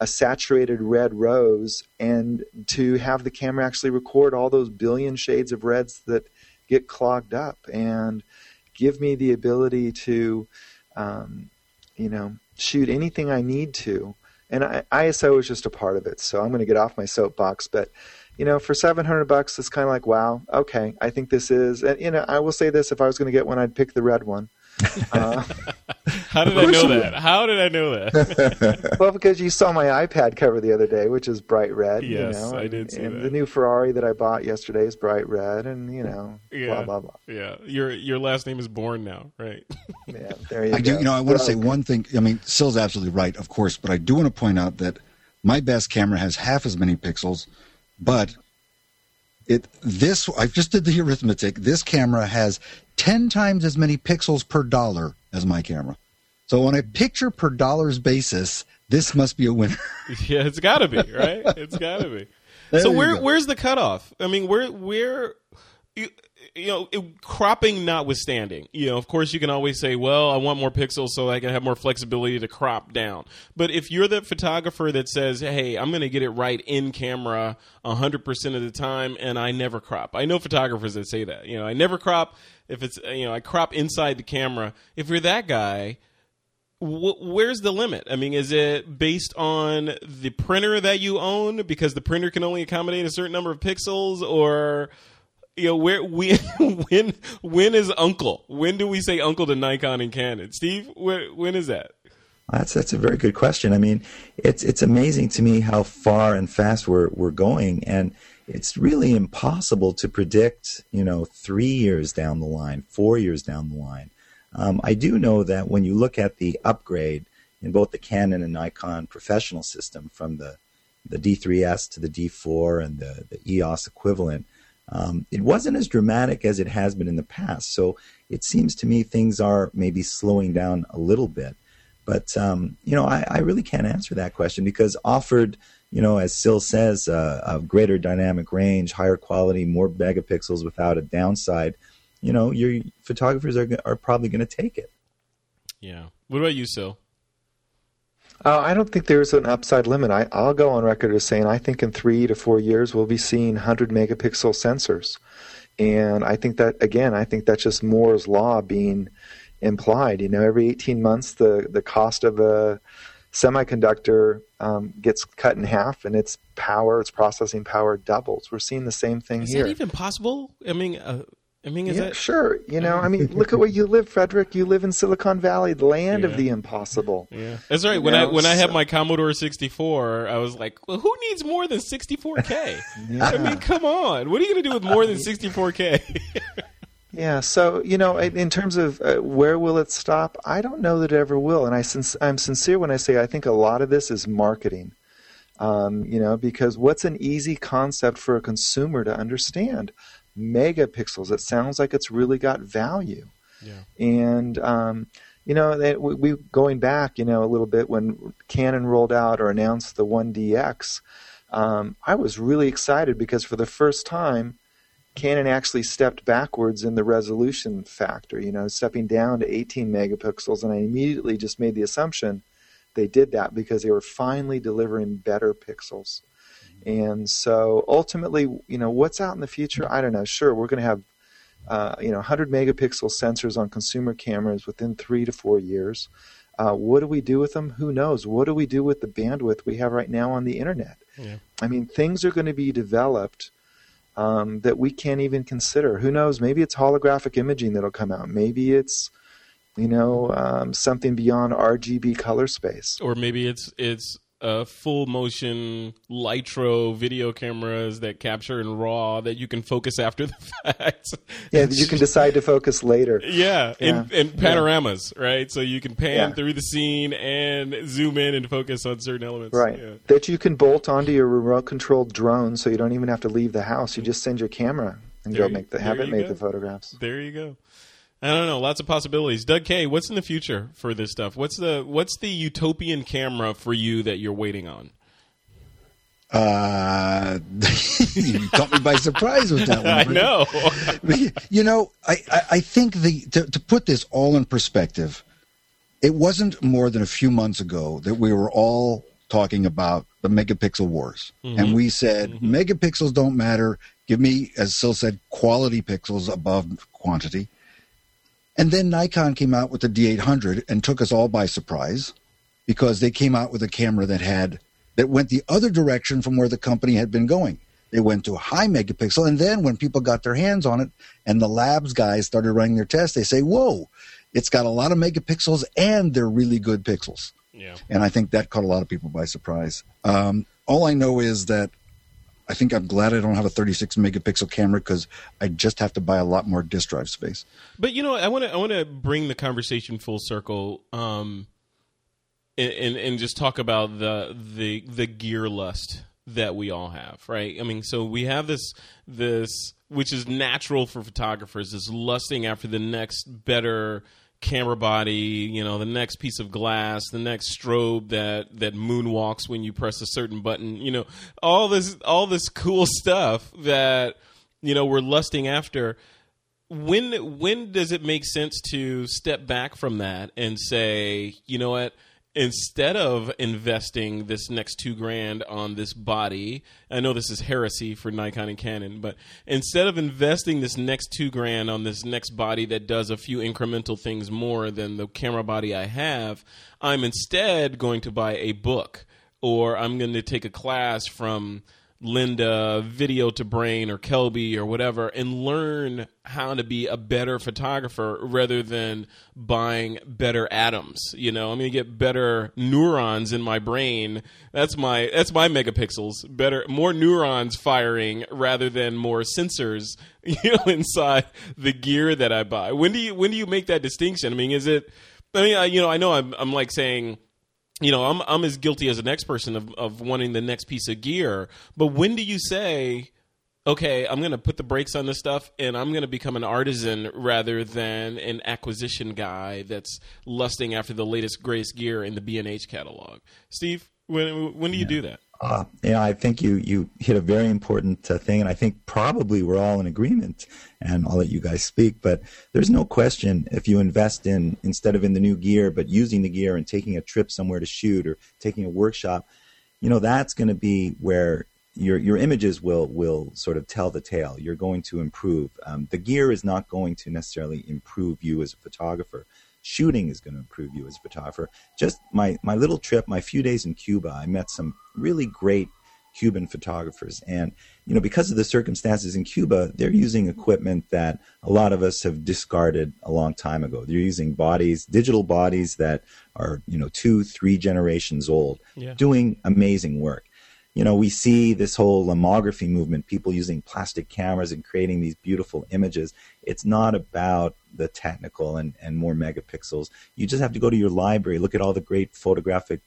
a saturated red rose and to have the camera actually record all those billion shades of reds that get clogged up. And give me the ability to, shoot anything I need to. And ISO is just a part of it, so I'm going to get off my soapbox. But, for $700, it's kind of like, wow, okay, I think this is. And, I will say this, if I was going to get one, I'd pick the red one. How did I know that? Well, because you saw my iPad cover the other day, which is bright red. Yes, I did see that. And the new Ferrari that I bought yesterday is bright red, and, blah, blah, blah. Yeah, your last name is Bourne now, right? Yeah, there you go. I want to say one thing. Syl's absolutely right, of course, but I do want to point out that my best camera has half as many pixels, but I just did the arithmetic. This camera has 10 times as many pixels per dollar as my camera. So on a picture per dollar's basis, this must be a winner. Yeah, it's got to be, right? It's got to be. So where's the cutoff? Cropping notwithstanding, of course you can always say, well, I want more pixels so I can have more flexibility to crop down. But if you're the photographer that says, hey, I'm going to get it right in camera 100% of the time and I never crop. I know photographers that say that, I never crop. If it's, I crop inside the camera. If you're that guy, where's the limit? Is it based on the printer that you own because the printer can only accommodate a certain number of pixels, or... when is uncle? When do we say uncle to Nikon and Canon? Steve, when is that? That's a very good question. It's amazing to me how far and fast we're going, and it's really impossible to predict. 3 years down the line, 4 years down the line. I do know that when you look at the upgrade in both the Canon and Nikon professional system from the D3S to the D4 and the EOS equivalent. It wasn't as dramatic as it has been in the past. So it seems to me things are maybe slowing down a little bit. But, you know, I really can't answer that question because offered, you know, as Syl says, a greater dynamic range, higher quality, more megapixels without a downside, you know, your photographers are probably going to take it. Yeah. What about you, Syl? I don't think there's an upside limit. I'll go on record as saying I think in 3 to 4 years we'll be seeing 100 megapixel sensors. And I think that, again, I think that's just Moore's law being implied. You know, every 18 months the cost of a semiconductor gets cut in half and its power, its processing power doubles. We're seeing the same thing here. Is that even possible? I mean, is that... Sure. You know, I mean, look at where you live, Frederick. You live in Silicon Valley, the land of the impossible. Yeah, that's right. When I had my Commodore 64, I was like, well, who needs more than 64K? Yeah. I mean, come on. What are you going to do with more than 64K? Yeah. So, you know, in terms of where will it stop, I don't know that it ever will. And I'm sincere when I say I think a lot of this is marketing. You know, because what's an easy concept for a consumer to understand? Megapixels. It sounds like it's really got value. Yeah. And, you know, we going back, you know, a little bit when Canon rolled out or announced the 1DX, I was really excited because for the first time, Canon actually stepped backwards in the resolution factor, you know, stepping down to 18 megapixels. And I immediately just made the assumption they did that because they were finally delivering better pixels. And so ultimately, you know, what's out in the future? I don't know. Sure, we're going to have, you know, 100 megapixel sensors on consumer cameras within 3 to 4 years. What do we do with them? Who knows? What do we do with the bandwidth we have right now on the internet? Yeah. I mean, things are going to be developed that we can't even consider. Who knows? Maybe it's holographic imaging that'll come out. Maybe it's, you know, something beyond RGB color space. Or maybe it's full motion Lytro video cameras that capture in RAW that you can focus after the fact. Yeah, you can decide to focus later. Yeah, and panoramas, right? So you can pan through the scene and zoom in and focus on certain elements. Right. Yeah. That you can bolt onto your remote controlled drone so you don't even have to leave the house. You just send your camera and the photographs. There you go. I don't know. Lots of possibilities. Doug K, what's in the future for this stuff? What's the utopian camera for you that you're waiting on? You caught me by surprise with that one. I know. You know, I think to put this all in perspective, it wasn't more than a few months ago that we were all talking about the megapixel wars. Mm-hmm. And we said, megapixels don't matter. Give me, as Syl said, quality pixels above quantity. And then Nikon came out with the D800 and took us all by surprise because they came out with a camera that went the other direction from where the company had been going. They went to a high megapixel, and then when people got their hands on it and the labs guys started running their tests, they say, whoa, it's got a lot of megapixels and they're really good pixels. Yeah. And I think that caught a lot of people by surprise. All I know is that I think I'm glad I don't have a 36 megapixel camera because I just have to buy a lot more disk drive space. But you know, I want to bring the conversation full circle, and just talk about the gear lust that we all have, right? I mean, so we have this which is natural for photographers, is lusting after the next better camera body, you know, the next piece of glass, the next strobe that moonwalks when you press a certain button, you know, all this cool stuff that, you know, we're lusting after. When does it make sense to step back from that and say, you know what, instead of investing this next $2,000 on this body, I know this is heresy for Nikon and Canon, but instead of investing this next $2,000 on this next body that does a few incremental things more than the camera body I have, I'm instead going to buy a book, or I'm going to take a class from Linda, Video to Brain, or Kelby, or whatever, and learn how to be a better photographer rather than buying better atoms. You know, I'm going to get better neurons in my brain. That's my megapixels. Better, more neurons firing rather than more sensors, you know, inside the gear that I buy. When do you make that distinction? I mean, I know I'm like saying, you know, I'm as guilty as the next person of wanting the next piece of gear. But when do you say, okay, I'm going to put the brakes on this stuff and I'm going to become an artisan rather than an acquisition guy that's lusting after the latest greatest gear in the B&H catalog. Steve, when do you do that? I think you hit a very important thing, and I think probably we're all in agreement, and I'll let you guys speak, but there's no question if you invest in, instead of in the new gear, but using the gear and taking a trip somewhere to shoot or taking a workshop, you know, that's going to be where your images will sort of tell the tale. You're going to improve. The gear is not going to necessarily improve you as a photographer. Shooting is going to improve you as a photographer. Just my little trip, my few days in Cuba, I met some really great Cuban photographers. And, you know, because of the circumstances in Cuba, they're using equipment that a lot of us have discarded a long time ago. They're using bodies, digital bodies that are, you know, 2-3 generations old, doing amazing work. You know, we see this whole lomography movement, people using plastic cameras and creating these beautiful images. It's not about the technical and more megapixels. You just have to go to your library, look at all the great photographic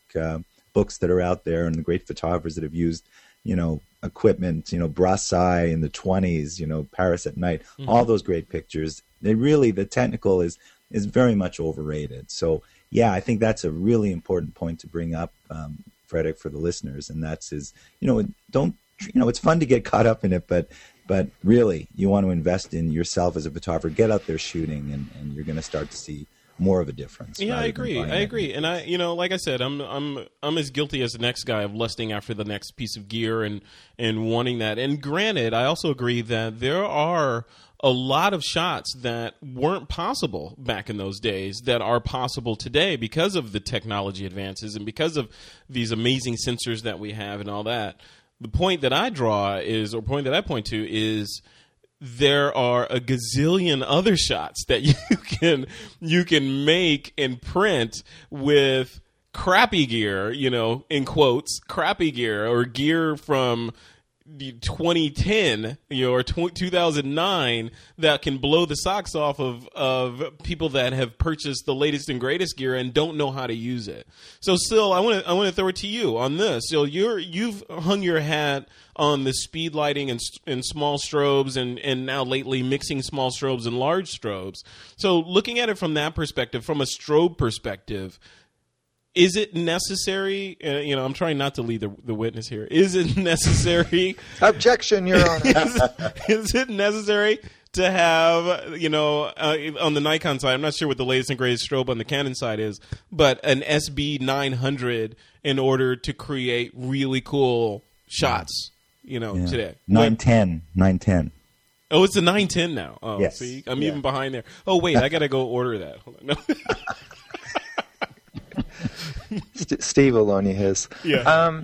books that are out there and the great photographers that have used, you know, equipment, you know, Brassai in the 1920s, you know, Paris at night, all those great pictures. They really, the technical is very much overrated. So, yeah, I think that's a really important point to bring up, Frederick, for the listeners, and that's his, you know, don't, you know, it's fun to get caught up in it, but really you want to invest in yourself as a photographer. Get out there shooting, and you're going to start to see more of a difference. Yeah, I agree. And I, you know, like I said, I'm as guilty as the next guy of lusting after the next piece of gear and wanting that. And granted, I also agree that there are a lot of shots that weren't possible back in those days that are possible today because of the technology advances and because of these amazing sensors that we have and all that. The point that I draw is, or point that I point to is, there are a gazillion other shots that you can make and print with crappy gear, you know, in quotes, crappy gear, or gear from 2010, you know, or 2009, that can blow the socks off of people that have purchased the latest and greatest gear and don't know how to use it. So, Syl, I want to throw it to you on this. Syl, you've hung your hat on the speed lighting and small strobes, and now lately mixing small strobes and large strobes. So, looking at it from that perspective, from a strobe perspective, is it necessary? You know, I'm trying not to lead the witness here. Is it necessary? Objection, Your Honor. Is it necessary to have, you know, on the Nikon side, I'm not sure what the latest and greatest strobe on the Canon side is, but an SB900 in order to create really cool shots, you know, today? 910. Oh, it's a 910 now. Oh, yes. See, I'm even behind there. Oh, wait, I got to go order that. Hold on. No. Steve will loan you his. Yeah.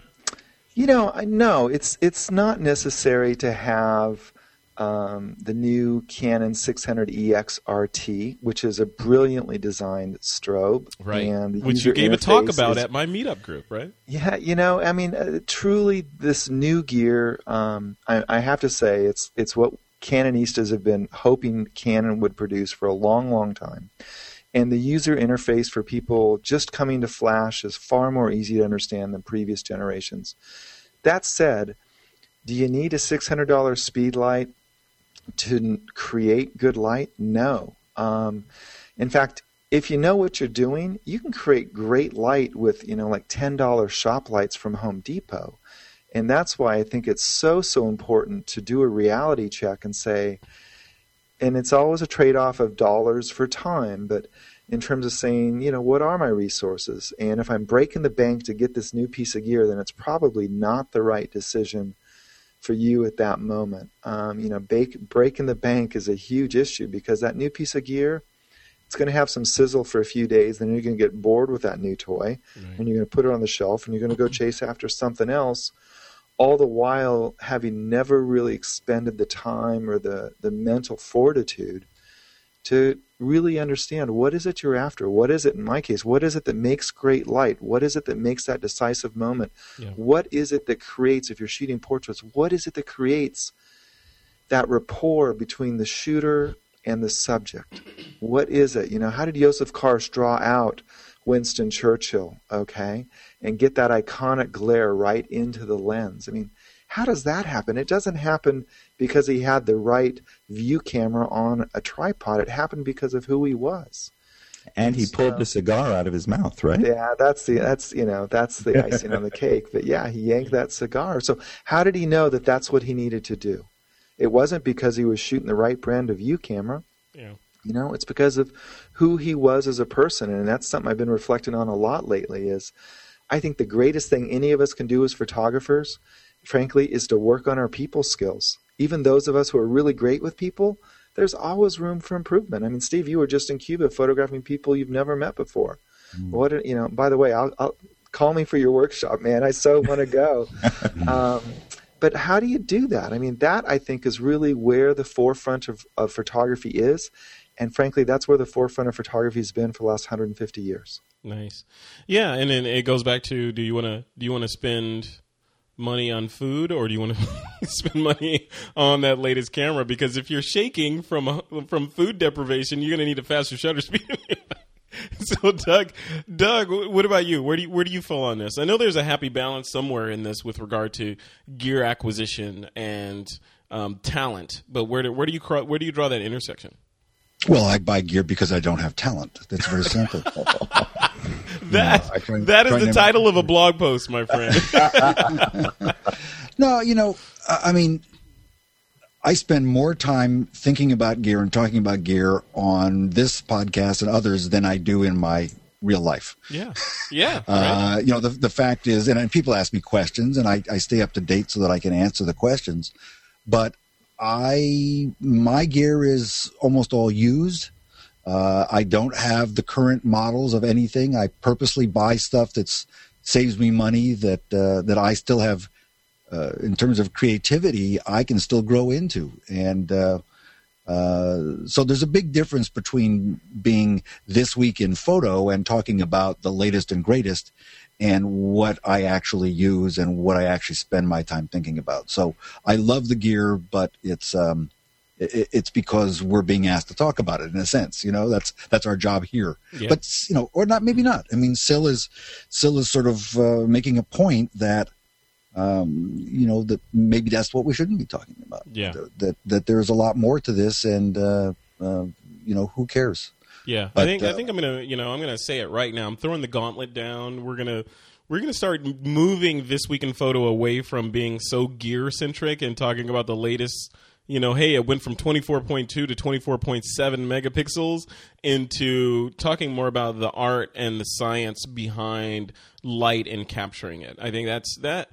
You know, no, it's not necessary to have the new Canon 600EX RT, which is a brilliantly designed strobe. Right. And which you gave a talk about at my meetup group, right? Yeah, you know, I mean, truly this new gear, I have to say, it's what Canonistas have been hoping Canon would produce for a long, long time. And the user interface for people just coming to Flash is far more easy to understand than previous generations. That said, do you need a $600 speed light to create good light? No. In fact, if you know what you're doing, you can create great light with, you know, like $10 shop lights from Home Depot. And that's why I think it's so important to do a reality check and say, and it's always a trade-off of dollars for time, but in terms of saying, you know, what are my resources? And if I'm breaking the bank to get this new piece of gear, then it's probably not the right decision for you at that moment. You know, breaking the bank is a huge issue because that new piece of gear, it's going to have some sizzle for a few days, then you're going to get bored with that new toy, right, and you're going to put it on the shelf, and you're going to go chase after something else, all the while having never really expended the time or the mental fortitude to really understand what is it you're after. What is it, in my case, what is it that makes great light? What is it that makes that decisive moment? Yeah. What is it that creates, if you're shooting portraits, what is it that creates that rapport between the shooter and the subject? What is it? You know, how did Josef Karsh draw out Winston Churchill, okay, and get that iconic glare right into the lens? I mean, How does that happen? It doesn't happen because he had the right view camera on a tripod. It happened because of who he was. And he pulled the cigar out of his mouth, right? Yeah, that's the icing on the cake. But yeah, he yanked that cigar. So how did he know that that's what he needed to do? It wasn't because he was shooting the right brand of view camera. Yeah. You know, it's because of who he was as a person, and that's something I've been reflecting on a lot lately. Is I think the greatest thing any of us can do as photographers, frankly, is to work on our people skills. Even those of us who are really great with people, there's always room for improvement. I mean, Steve, you were just in Cuba photographing people you've never met before. Mm. What, you know? By the way, I'll call me for your workshop, man. I so want to go. But how do you do that? I mean, that I think is really where the forefront of photography is. And frankly, that's where the forefront of photography has been for the last 150 years. Nice. Yeah, and then it goes back to, do you want to spend money on food, or do you want to spend money on that latest camera? Because if you're shaking from food deprivation, you're going to need a faster shutter speed. So, Doug, what about you? Where do you fall on this? I know there's a happy balance somewhere in this with regard to gear acquisition and talent, but where do you draw that intersection? Well, I buy gear because I don't have talent. That's very simple. That is the title of a blog post, my friend. No, I mean, I spend more time thinking about gear and talking about gear on this podcast and others than I do in my real life. Yeah. Yeah. Right. The fact is, and people ask me questions, and I stay up to date so that I can answer the questions, but my gear is almost all used. I don't have the current models of anything. I purposely buy stuff that saves me money that I still have. In terms of creativity, I can still grow into. And so there's a big difference between being this week in photo and talking about the latest and greatest and what I actually use and what I actually spend my time thinking about. So I love the gear, but it's because we're being asked to talk about it in a sense, that's our job here, yeah. But or not, maybe not. I mean, Syl is sort of making a point that, that maybe that's what we shouldn't be talking about. Yeah. That there's a lot more to this and, who cares? Yeah. But, I think I'm going to say it right now. I'm throwing the gauntlet down. We're going to start moving This Week in Photo away from being so gear centric and talking about the latest, hey, it went from 24.2 to 24.7 megapixels, into talking more about the art and the science behind light and capturing it. I think that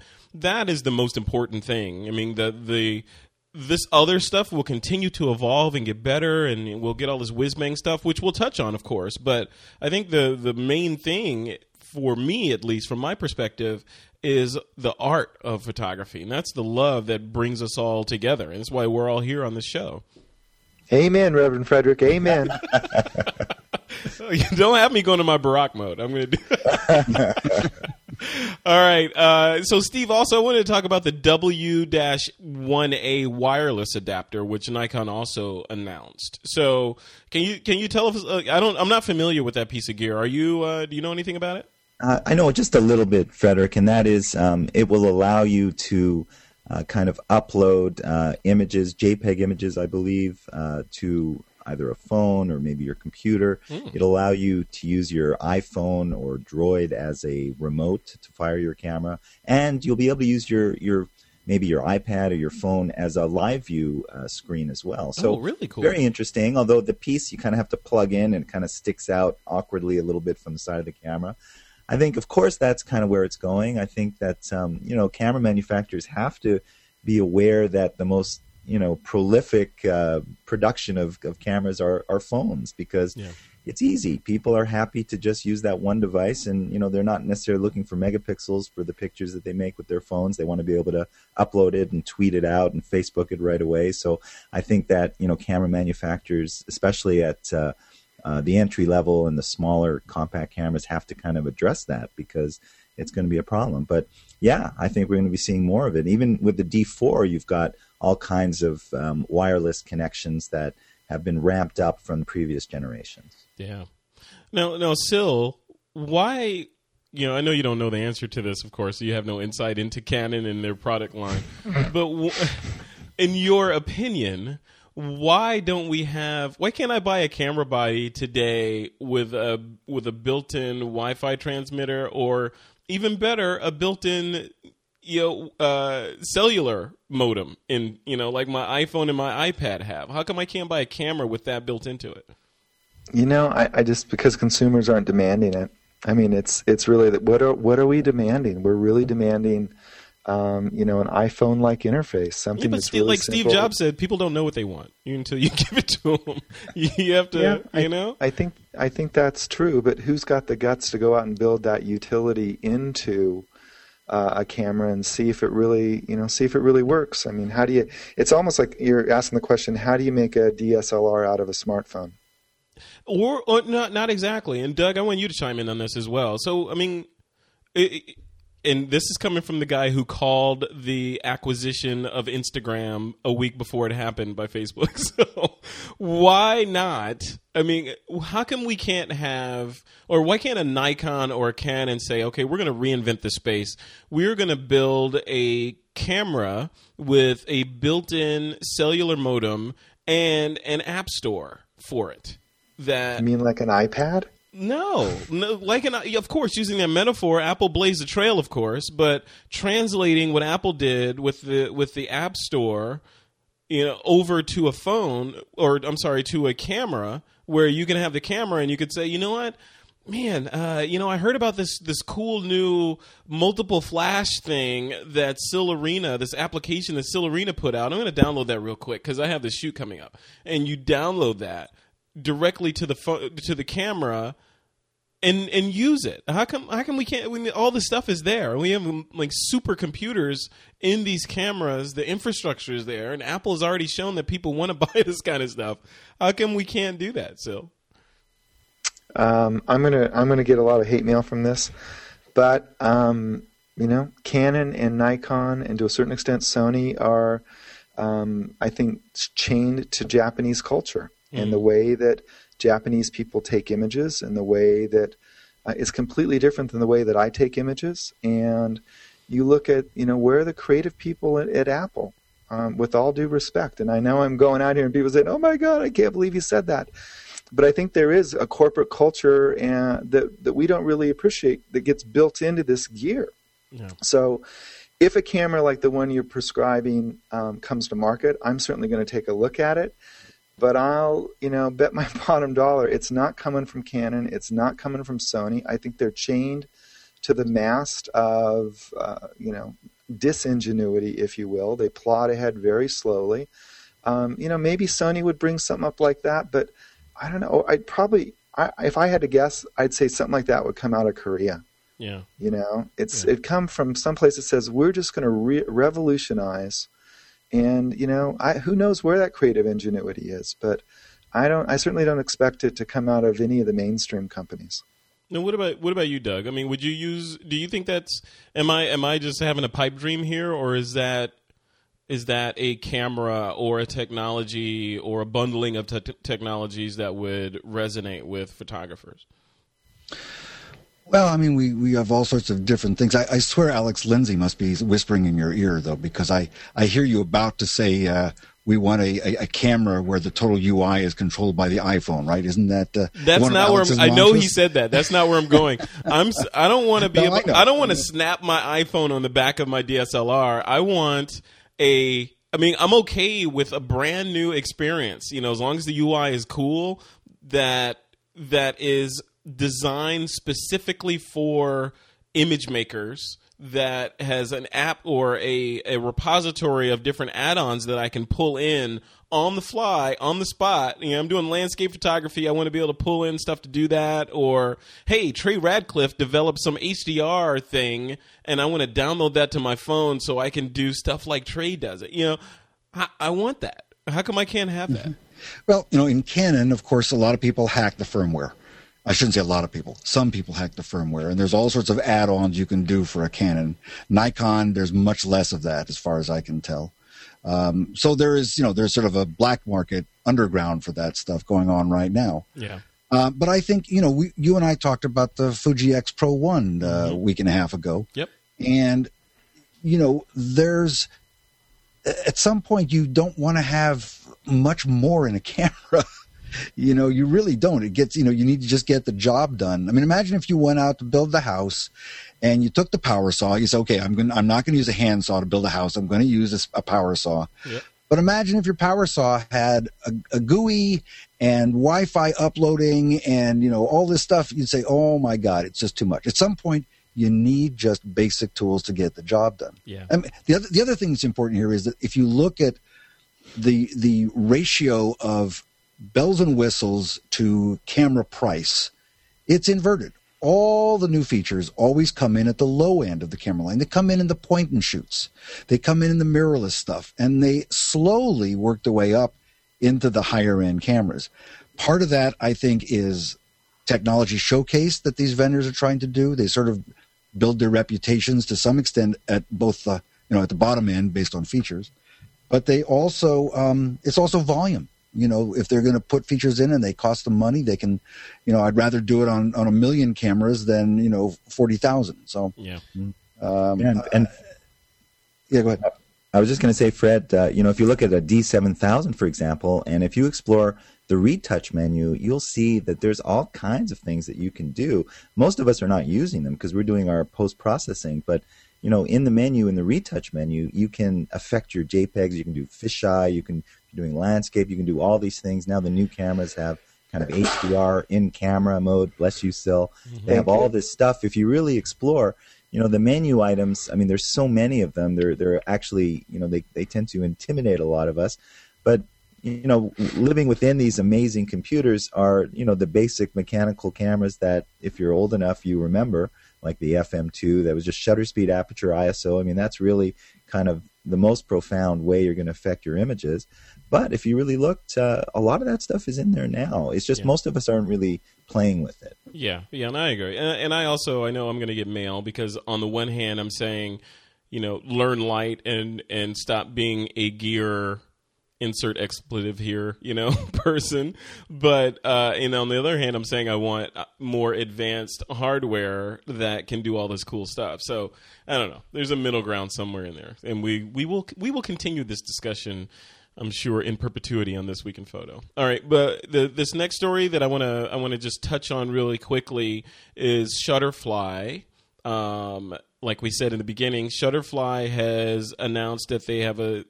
is the most important thing. I mean, this other stuff will continue to evolve and get better, and we'll get all this whiz-bang stuff, which we'll touch on, of course. But I think the main thing, for me at least, from my perspective, is the art of photography. And that's the love that brings us all together. And that's why we're all here on this show. Amen, Reverend Frederick. Amen. Don't have me going to my Barack mode. I'm going to do it. All right. So, Steve, also I wanted to talk about the W-1A wireless adapter, which Nikon also announced. So, can you tell us? I'm not familiar with that piece of gear. Are you? Do you know anything about it? I know just a little bit, Frederick, and that is it will allow you to kind of upload images, JPEG images, I believe, to either a phone or maybe your computer. Mm. It'll allow you to use your iPhone or Droid as a remote to fire your camera, and you'll be able to use your maybe your iPad or your phone as a live view screen as well. So really cool. Very interesting, although the piece you kind of have to plug in and it kind of sticks out awkwardly a little bit from the side of the camera. I think, of course, that's kind of where it's going. I think that, camera manufacturers have to be aware that the most, prolific production of cameras are phones, because it's easy. People are happy to just use that one device, and, they're not necessarily looking for megapixels for the pictures that they make with their phones. They want to be able to upload it and tweet it out and Facebook it right away. So I think that, camera manufacturers, especially at the entry level and the smaller compact cameras, have to kind of address that, because it's going to be a problem. But yeah, I think we're going to be seeing more of it. Even with the D4, you've got all kinds of wireless connections that have been ramped up from previous generations. Yeah. Now, Syl, why you know, I know you don't know the answer to this, of course. You have no insight into Canon and their product line. But in your opinion, why can't I buy a camera body today with a built-in Wi-Fi transmitter, or even better, a built-in cellular modem in, like my iPhone and my iPad have? How come I can't buy a camera with that built into it? I just, because consumers aren't demanding it. I mean, it's really that. What are we demanding? We're really demanding, an iPhone-like interface, something that's still, really like simple. Steve Jobs said, people don't know what they want until you give it to them. You have to, I think that's true. But who's got the guts to go out and build that utility into a camera and see if it really works? I mean, it's almost like you're asking the question, how do you make a DSLR out of a smartphone? Or not exactly. And Doug, I want you to chime in on this as well. So, I mean, and this is coming from the guy who called the acquisition of Instagram a week before it happened by Facebook. So why not? I mean, how come we can't have, or why can't a Nikon or a Canon say, okay, we're going to reinvent the space. We're going to build a camera with a built-in cellular modem and an app store for it. That, you mean like an iPad? No, of course, using that metaphor, Apple blazed the trail, of course, but translating what Apple did with the App Store, over to a phone, or I'm sorry, to a camera, where you can have the camera and you could say, you know what? Man, I heard about this cool new multiple flash thing that Syl Arena, this application that Syl Arena put out. I'm going to download that real quick because I have this shoot coming up. And you download that directly to the phone, to the camera, and use it. How come we can't? All the stuff is there. We have like supercomputers in these cameras. The infrastructure is there, and Apple's already shown that people want to buy this kind of stuff. How come we can't do that, Syl? I'm gonna get a lot of hate mail from this, but Canon and Nikon, and to a certain extent Sony, are I think chained to Japanese culture. Mm-hmm. And the way that Japanese people take images, and the way that is completely different than the way that I take images. And you look at, where are the creative people at Apple, with all due respect. And I know I'm going out here and people say, oh my God, I can't believe you said that. But I think there is a corporate culture that we don't really appreciate that gets built into this gear. Yeah. So if a camera like the one you're prescribing comes to market, I'm certainly going to take a look at it. But I'll, bet my bottom dollar it's not coming from Canon. It's not coming from Sony. I think they're chained to the mast of, disingenuity, if you will. They plod ahead very slowly. Maybe Sony would bring something up like that, but I don't know. I'd probably, if I had to guess, I'd say something like that would come out of Korea. Yeah. It'd come from someplace that says we're just going to revolutionize. And who knows where that creative ingenuity is, but I certainly don't expect it to come out of any of the mainstream companies. Now, what about you, Doug? I mean, would you use? Do you think that's? Am I just having a pipe dream here, or is that a camera or a technology or a bundling of technologies that would resonate with photographers? Well, I mean, we have all sorts of different things. I swear Alex Lindsay must be whispering in your ear, though, because I hear you about to say we want a camera where the total UI is controlled by the iPhone, right? Isn't that that's not where I know he said that. That's not where I'm going. I don't want to be. I don't want to snap my iPhone on the back of my DSLR. I want a. I mean, I'm okay with a brand new experience. As long as the UI is cool, that is designed specifically for image makers, that has an app or a repository of different add-ons that I can pull in on the fly, on the spot. I'm doing landscape photography. I want to be able to pull in stuff to do that. Or, hey, Trey Radcliffe developed some HDR thing, and I want to download that to my phone so I can do stuff like Trey does it. I want that. How come I can't have that? Well, in Canon, of course, a lot of people hack the firmware. I shouldn't say a lot of people. Some people hack the firmware, and there's all sorts of add-ons you can do for a Canon. Nikon, there's much less of that, as far as I can tell. So there's sort of a black market underground for that stuff going on right now. Yeah. But I think, you know, you and I talked about the Fuji X Pro 1 a week and a half ago. Yep. And, you know, there's at some point you don't want to have much more in a camera. You know, you really don't. It gets, you know, you need to just get the job done. I mean, imagine if you went out to build the house and you took the power saw. You said, okay, I'm not going to use a hand saw to build a house. I'm going to use a power saw. Yep. But imagine if your power saw had a GUI and Wi-Fi uploading and, you know, all this stuff. You'd say, oh, my God, it's just too much. At some point, you need just basic tools to get the job done. Yeah. I mean, the other thing that's important here is that if you look at the ratio of bells and whistles to camera price, it's inverted. All the new features always come in at the low end of the camera line. They come in the point and shoots. They come in the mirrorless stuff. And they slowly work their way up into the higher end cameras. Part of that, I think, is technology showcase that these vendors are trying to do. They sort of build their reputations to some extent at both the, you know, at the bottom end based on features. But they also, it's also volume. You know, if they're going to put features in and they cost them money, they can, you know, I'd rather do it on a million cameras than, you know, 40,000. So, yeah. Yeah, go ahead. I was just going to say, Fred, you know, if you look at a D7000, for example, and if you explore the retouch menu, you'll see that there's all kinds of things that you can do. Most of us are not using them because we're doing our post-processing, but you know, in the menu, in the retouch menu, you can affect your JPEGs, you can do fisheye, you can doing landscape, you can do all these things. Now the new cameras have kind of HDR in camera mode, bless you, Syl. Mm-hmm. They have all this stuff. If you really explore, you know, the menu items, I mean, there's so many of them. They're actually, you know, they tend to intimidate a lot of us. But, you know, living within these amazing computers are, you know, the basic mechanical cameras that if you're old enough, you remember, like the FM2, that was just shutter speed, aperture, ISO. I mean, that's really kind of the most profound way you're going to affect your images. But if you really looked, a lot of that stuff is in there now. It's just most of us aren't really playing with it. Yeah, and I agree. And I also, I know I'm going to get mail because on the one hand, I'm saying, you know, learn light and stop being a gear, insert expletive here, you know, person. But and on the other hand, I'm saying I want more advanced hardware that can do all this cool stuff. So I don't know. There's a middle ground somewhere in there, and we will continue this discussion, I'm sure, in perpetuity on This Week in Photo. All right, but this next story that I want to just touch on really quickly is Shutterfly. Like we said in the beginning, Shutterfly has announced that they have a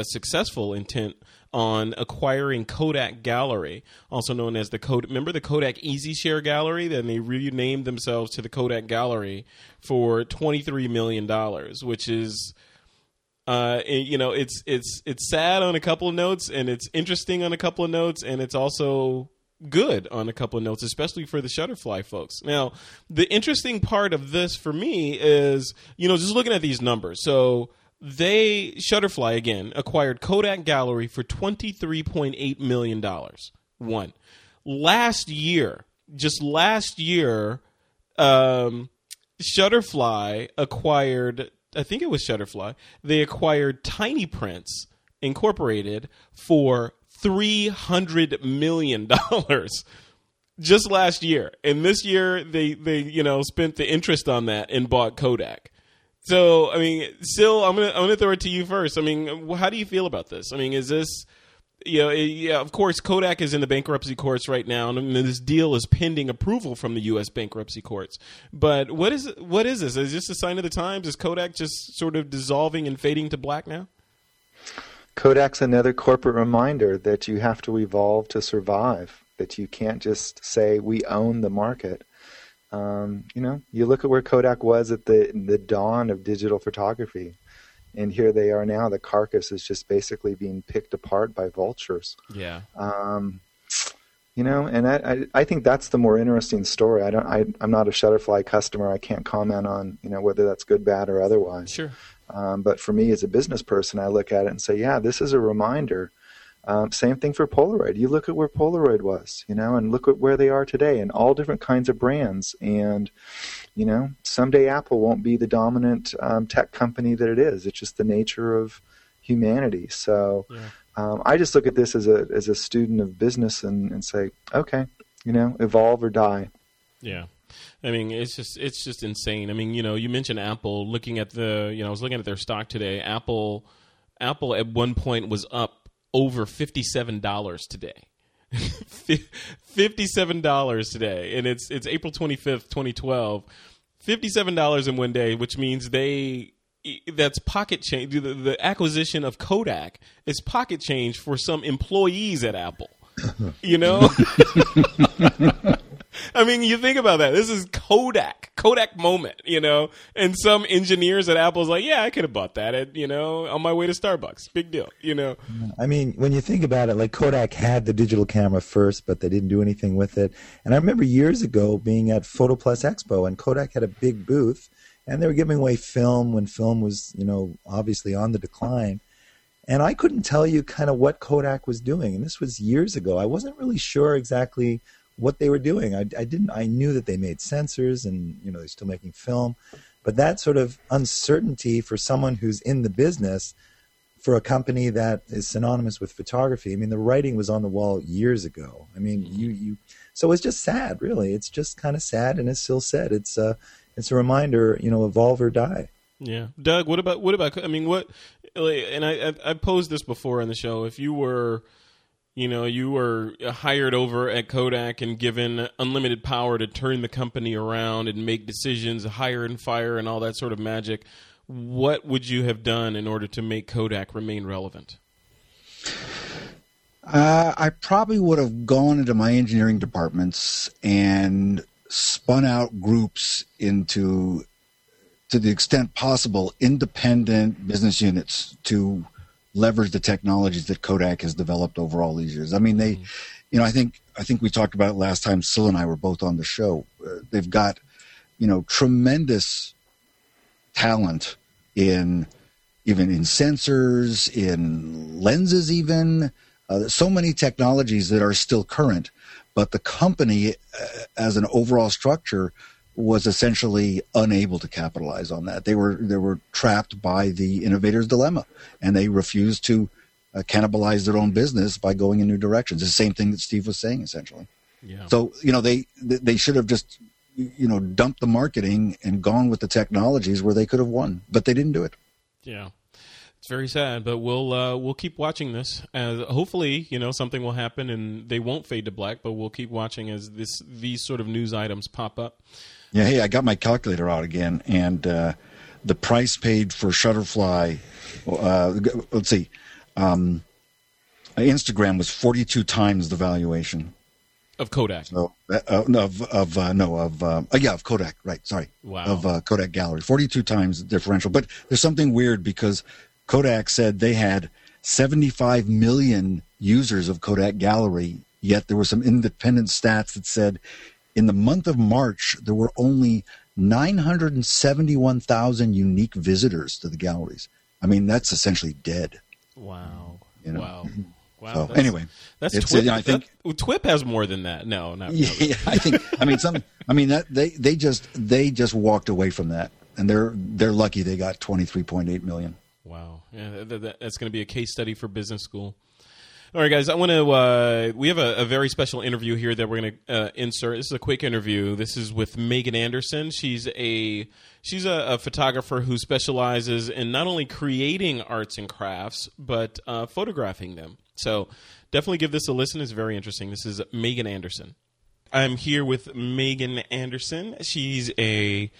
successful intent on acquiring Kodak Gallery, also known as the Kodak Easy Share Gallery. Then they renamed themselves to the Kodak Gallery for $23 million, which is, you know, it's sad on a couple of notes, and it's interesting on a couple of notes, and it's also good on a couple of notes, especially for the Shutterfly folks. Now, the interesting part of this for me is, you know, just looking at these numbers. So Shutterfly, again, acquired Kodak Gallery for $23.8 million. Last year, Shutterfly acquired, I think it was Shutterfly, they acquired Tiny Prints Incorporated for $300 million just last year. And this year they you know, spent the interest on that and bought Kodak. So, I mean, Syl, I'm going to throw it to you first. I mean, how do you feel about this? I mean, is this, you know, yeah, of course Kodak is in the bankruptcy courts right now, and this deal is pending approval from the U.S. bankruptcy courts. But what is this? Is this a sign of the times? Is Kodak just sort of dissolving and fading to black now? Kodak's another corporate reminder that you have to evolve to survive, that you can't just say we own the market. You know, you look at where Kodak was at the dawn of digital photography, and here they are now. The carcass is just basically being picked apart by vultures. Yeah. You know, and I think that's the more interesting story. I'm not a Shutterfly customer. I can't comment on, you know, whether that's good, bad, or otherwise. Sure. But for me as a business person, I look at it and say, yeah, this is a reminder. Same thing for Polaroid. You look at where Polaroid was, you know, and look at where they are today, and all different kinds of brands. And, you know, someday Apple won't be the dominant tech company that it is. It's just the nature of humanity. So I just look at this as a student of business and say, okay, you know, evolve or die. Yeah. I mean, it's just insane. I mean, you know, you mentioned Apple. Looking at the, you know, I was looking at their stock today. Apple at one point was up over $57 today. $57 today, and it's April 25th, 2012. $57 in one day, which means that's pocket change. The acquisition of Kodak is pocket change for some employees at Apple. You know. I mean, you think about that. This is Kodak moment, you know. And some engineers at Apple's like, yeah, I could have bought that at, you know, on my way to Starbucks. Big deal, you know. I mean, when you think about it, like Kodak had the digital camera first, but they didn't do anything with it. And I remember years ago being at Photo Plus Expo, and Kodak had a big booth, and they were giving away film when film was, you know, obviously on the decline. And I couldn't tell you kind of what Kodak was doing. And this was years ago. I wasn't really sure exactly what they were doing. I knew that they made sensors, and you know they're still making film, but that sort of uncertainty for someone who's in the business, for a company that is synonymous with photography. I mean, the writing was on the wall years ago. I mean, so it's just sad, really. It's just kind of sad, and as Syl said, it's a reminder, you know, evolve or die. Yeah, Doug. What about? I mean, what? And I posed this before on the show. If you were, you know, you were hired over at Kodak and given unlimited power to turn the company around and make decisions, hire and fire and all that sort of magic, what would you have done in order to make Kodak remain relevant? I probably would have gone into my engineering departments and spun out groups into, to the extent possible, independent business units to leverage the technologies that Kodak has developed over all these years. I mean, they, you know, I think we talked about it last time Syl and I were both on the show. They've got, you know, tremendous talent in sensors, in lenses, even so many technologies that are still current, but the company as an overall structure was essentially unable to capitalize on that. They were trapped by the innovator's dilemma, and they refused to cannibalize their own business by going in new directions. It's the same thing that Steve was saying, essentially. Yeah. So, you know, they should have just, you know, dumped the marketing and gone with the technologies where they could have won, but they didn't do it. Yeah. It's very sad, but we'll keep watching this. Hopefully, you know, something will happen and they won't fade to black, but we'll keep watching as these sort of news items pop up. Yeah, hey, I got my calculator out again, and the price paid for Shutterfly, let's see, Instagram was 42 times the valuation. Of Kodak. So, of Kodak, right, sorry. Wow. Of Kodak Gallery, 42 times the differential. But there's something weird because Kodak said they had 75 million users of Kodak Gallery, yet there were some independent stats that said in the month of March, there were only 971,000 unique visitors to the galleries. I mean, that's essentially dead. Wow. You know? Wow. So, anyway, that's Twip. You know, I think Twip has more than that. No, not really. Yeah, I think. I mean, that they just walked away from that, and they're lucky they got 23.8 million. Wow. Yeah, that's going to be a case study for business school. All right, guys, I want to we have a very special interview here that we're going to insert. This is a quick interview. This is with Megan Anderson. She's a photographer who specializes in not only creating arts and crafts, but photographing them. So definitely give this a listen. It's very interesting. This is Megan Anderson. I'm here with Megan Anderson. She's a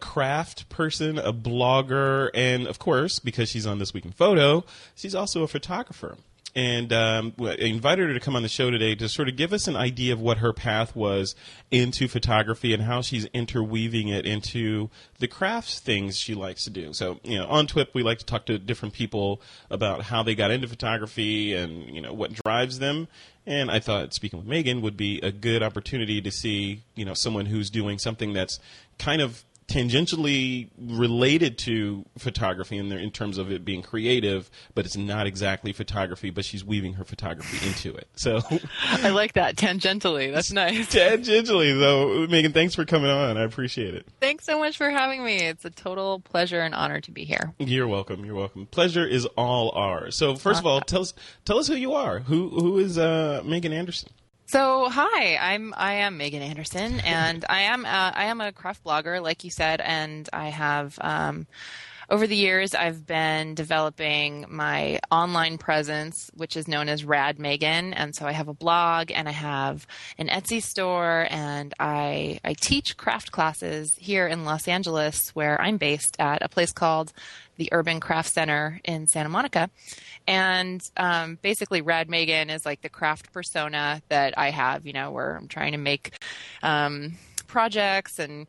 craft person, a blogger, and, of course, because she's on This Week in Photo, she's also a photographer. And I invited her to come on the show today to sort of give us an idea of what her path was into photography and how she's interweaving it into the crafts things she likes to do. So, you know, on TWIP, we like to talk to different people about how they got into photography and, you know, what drives them. And I thought speaking with Megan would be a good opportunity to see, you know, someone who's doing something that's kind of tangentially related to photography in terms of it being creative, but it's not exactly photography, but she's weaving her photography into it. So I like that, tangentially. That's nice. Tangentially, though. Megan, thanks for coming on. I appreciate it. Thanks so much for having me. It's a total pleasure and honor to be here. You're welcome. You're welcome. Pleasure is all ours. So first of all, tell us who you are. Who is Megan Anderson? So hi, I am Megan Anderson, and I am a craft blogger, like you said, and I have over the years I've been developing my online presence, which is known as Rad Megan, and so I have a blog and I have an Etsy store, and I teach craft classes here in Los Angeles, where I'm based at a place called the Urban Craft Center in Santa Monica. And basically Rad Megan is like the craft persona that I have, you know, where I'm trying to make projects and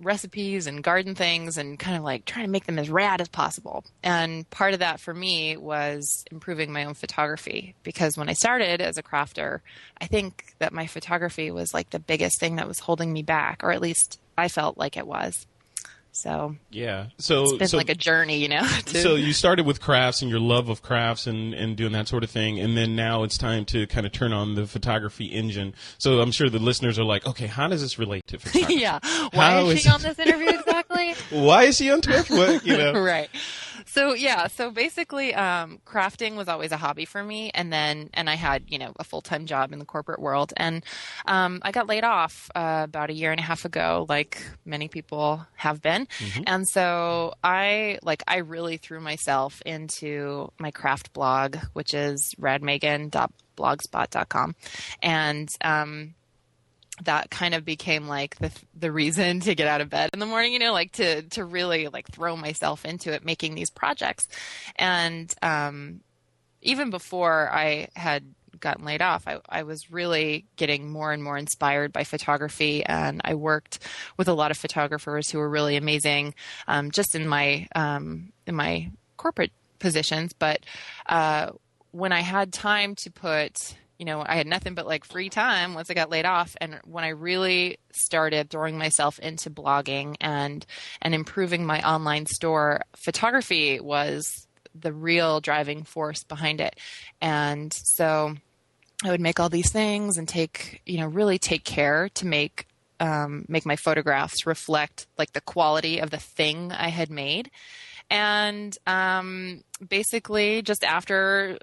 recipes and garden things and kind of like trying to make them as rad as possible. And part of that for me was improving my own photography, because when I started as a crafter, I think that my photography was like the biggest thing that was holding me back, or at least I felt like it was. So yeah, so it's been like a journey, you know. So you started with crafts and your love of crafts and doing that sort of thing, and then now it's time to kind of turn on the photography engine. So I'm sure the listeners are like, okay, how does this relate to photography? Yeah, why is she on this interview exactly? Why is she on Twitter? You know, right. So yeah, so basically, crafting was always a hobby for me, and I had, you know, a full-time job in the corporate world, and I got laid off about 1.5 years ago, like many people have been, and so I really threw myself into my craft blog, which is radmegan.blogspot.com, and that kind of became like the reason to get out of bed in the morning, you know, like to really like throw myself into it, making these projects. And even before I had gotten laid off, I was really getting more and more inspired by photography, and I worked with a lot of photographers who were really amazing, just in my corporate positions. But when I had time to put, you know, I had nothing but like free time once I got laid off, and when I really started throwing myself into blogging and improving my online store, photography was the real driving force behind it. And so I would make all these things and really take care to make my photographs reflect like the quality of the thing I had made. And basically just after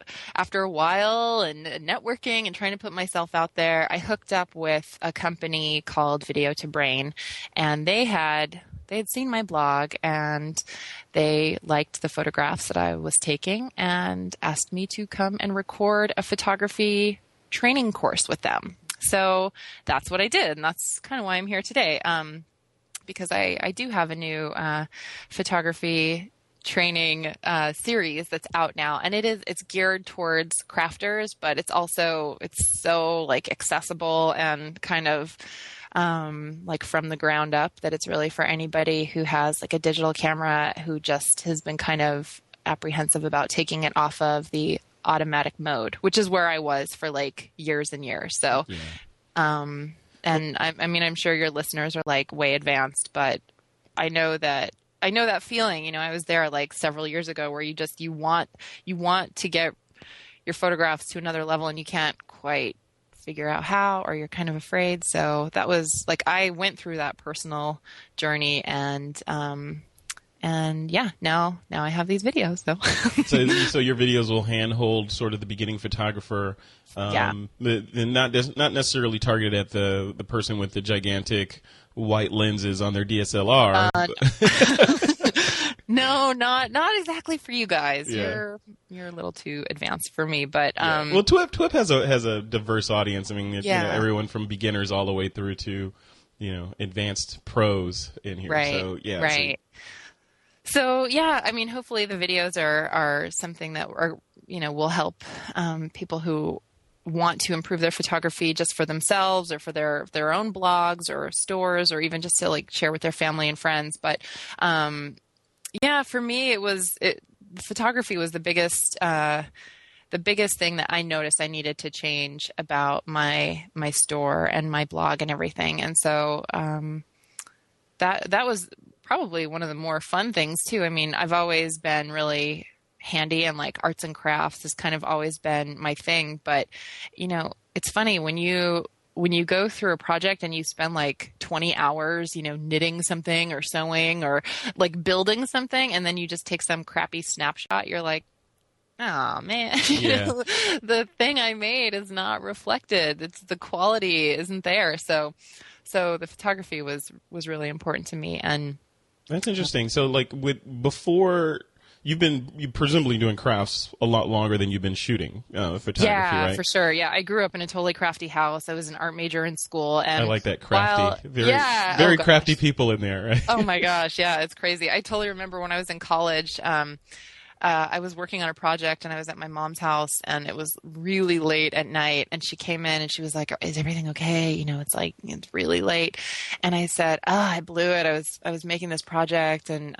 a while and networking and trying to put myself out there, I hooked up with a company called Video to Brain, and they had seen my blog and they liked the photographs that I was taking and asked me to come and record a photography training course with them. So that's what I did, and that's kind of why I'm here today. Because I do have a new photography training series that's out now, and it's geared towards crafters, but it's so like accessible and kind of like from the ground up that it's really for anybody who has like a digital camera, who just has been kind of apprehensive about taking it off of the automatic mode, which is where I was for like years and years. So yeah. And I mean, I'm sure your listeners are like way advanced, but I know that feeling, you know. I was there like several years ago where you want to get your photographs to another level and you can't quite figure out how, or you're kind of afraid. So that was like, I went through that personal journey, and yeah, now I have these videos. So, so your videos will handhold sort of the beginning photographer, not necessarily targeted at the person with the gigantic white lenses on their DSLR. No, not exactly for you guys. Yeah. You're a little too advanced for me, but yeah. Well, TWIP has a diverse audience. I mean, yeah, you know, everyone from beginners all the way through to, you know, advanced pros in here. Right. So yeah. Right. So yeah, I mean, hopefully the videos are something that are, you know, will help people who want to improve their photography just for themselves or for their own blogs or stores, or even just to like share with their family and friends. But yeah, for me, photography was the biggest thing that I noticed I needed to change about my store and my blog and everything. And so that was probably one of the more fun things too. I mean, I've always been really handy, and like arts and crafts has kind of always been my thing. But, you know, it's funny when you go through a project and you spend like 20 hours, you know, knitting something or sewing or like building something, and then you just take some crappy snapshot, you're like, oh man, yeah. The thing I made is not reflected. It's the quality isn't there. So the photography was really important to me. And that's interesting. So like before you've presumably doing crafts a lot longer than you've been shooting photography, yeah, right? Yeah, for sure. Yeah, I grew up in a totally crafty house. I was an art major in school. And I like that crafty. Very, yeah, very crafty people in there, right? Oh, my gosh. Yeah, it's crazy. I totally remember when I was in college, I was working on a project and I was at my mom's house and it was really late at night and she came in and she was like, is everything okay? You know, it's really late. And I said, I blew it. I was making this project and,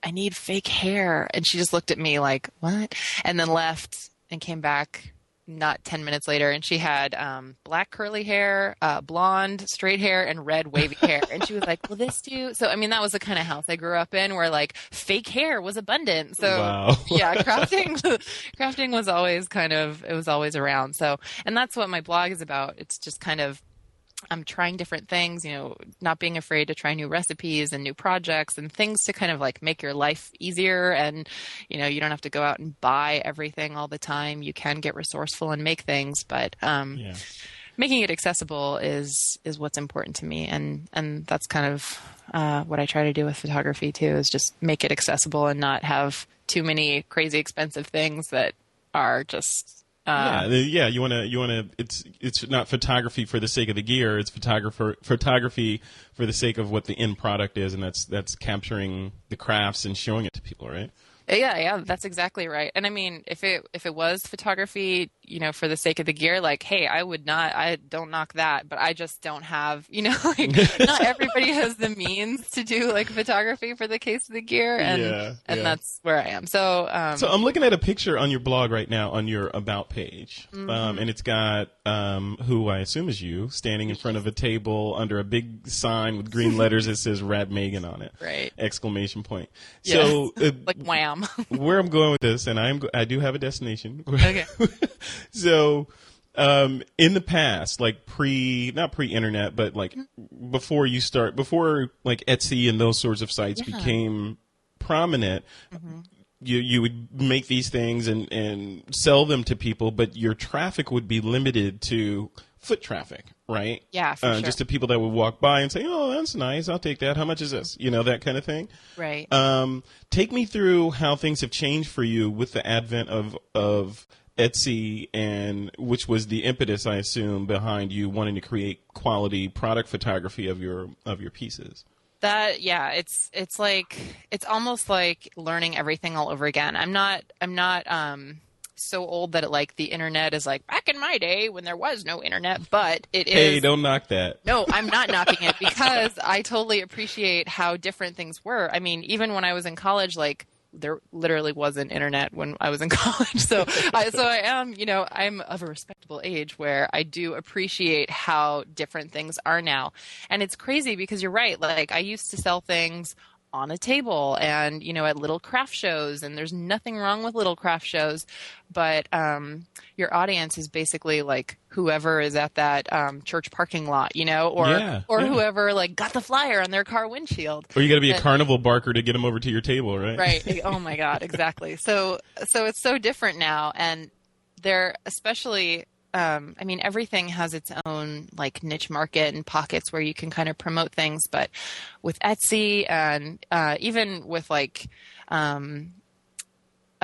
I need fake hair. And she just looked at me like, what? And then left and came back not 10 minutes later. And she had black curly hair, blonde, straight hair, and red wavy hair. And she was like, will this do? So, I mean, that was the kind of house I grew up in where like fake hair was abundant. So wow. Yeah, crafting was always it was always around. So, and that's what my blog is about. It's just I'm trying different things, you know, not being afraid to try new recipes and new projects and things to kind of like make your life easier. And, you know, you don't have to go out and buy everything all the time. You can get resourceful and make things, but making it accessible is what's important to me. And that's kind of what I try to do with photography too, is just make it accessible and not have too many crazy expensive things that are just... You want to. It's not photography for the sake of the gear. It's photography for the sake of what the end product is, and that's capturing the crafts and showing it to people, right? Yeah, that's exactly right. And I mean, if it was photography, you know, for the sake of the gear, like, hey, I don't knock that, but I just don't have, you know, like not everybody has the means to do like photography for the case of the gear. And that's where I am. So, so I'm looking at a picture on your blog right now on your about page. Mm-hmm. And it's got, who I assume is you standing in front of a table under a big sign with green letters that says Rad Megan on it. Right. Exclamation point. So yes. Like wham. Where I'm going with this, and I do have a destination. Okay. So, in the past, like not pre-internet, but like before like Etsy and those sorts of sites became prominent, you would make these things and sell them to people, but your traffic would be limited to foot traffic, right? Yeah, for sure. Just to people that would walk by and say, oh, that's nice. I'll take that. How much is this? You know, that kind of thing. Right. Take me through how things have changed for you with the advent of Etsy, and which was the impetus, I assume, behind you wanting to create quality product photography of your pieces. That, yeah, it's like, it's almost like learning everything all over again. I'm not so old that it, like, the internet is like back in my day when there was no internet, but it is. Hey, don't knock that. No, I'm not knocking it because I totally appreciate how different things were. I mean, even when I was in college, like there literally wasn't internet when I was in college. So I am, you know, I'm of a respectable age where I do appreciate how different things are now. And it's crazy because you're right. Like I used to sell things on a table and, you know, at little craft shows, and there's nothing wrong with little craft shows, but your audience is basically like whoever is at that church parking lot, you know, or whoever like got the flyer on their car windshield. Or you got to be a carnival barker to get them over to your table, right? Right. Oh my God, exactly. So it's so different now, and they're especially. I mean, everything has its own like niche market and pockets where you can kind of promote things, but with Etsy and even with like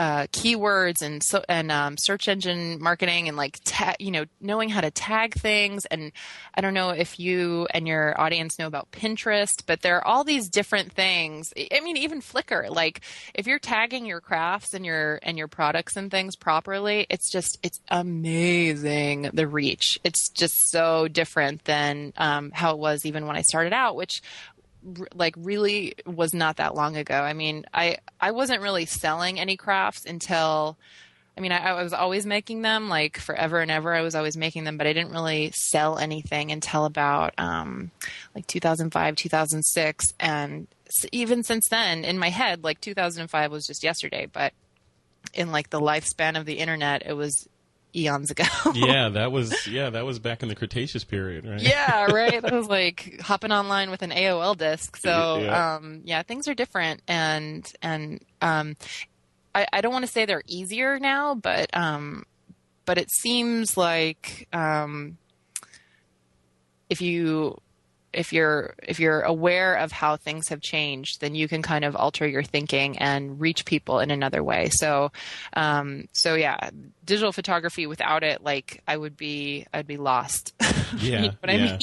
keywords and search engine marketing and like you know, knowing how to tag things, and I don't know if you and your audience know about Pinterest, but there are all these different things. I mean, even Flickr. Like if you're tagging your crafts and your products and things properly, it's amazing, the reach. It's just so different than how it was even when I started out, which like really was not that long ago. I mean, I wasn't really selling any crafts until, I mean, I was always making them like forever and ever. I was always making them, but I didn't really sell anything until about like 2005, 2006. And even since then in my head, like 2005 was just yesterday, but in like the lifespan of the internet, it was eons ago. that was back in the Cretaceous period, right? Yeah, right. That was like hopping online with an AOL disk. So, things are different, and I don't want to say they're easier now, but it seems like if you're aware of how things have changed, then you can kind of alter your thinking and reach people in another way. So, so yeah, digital photography without it, like I'd be lost. Yeah, you know what yeah.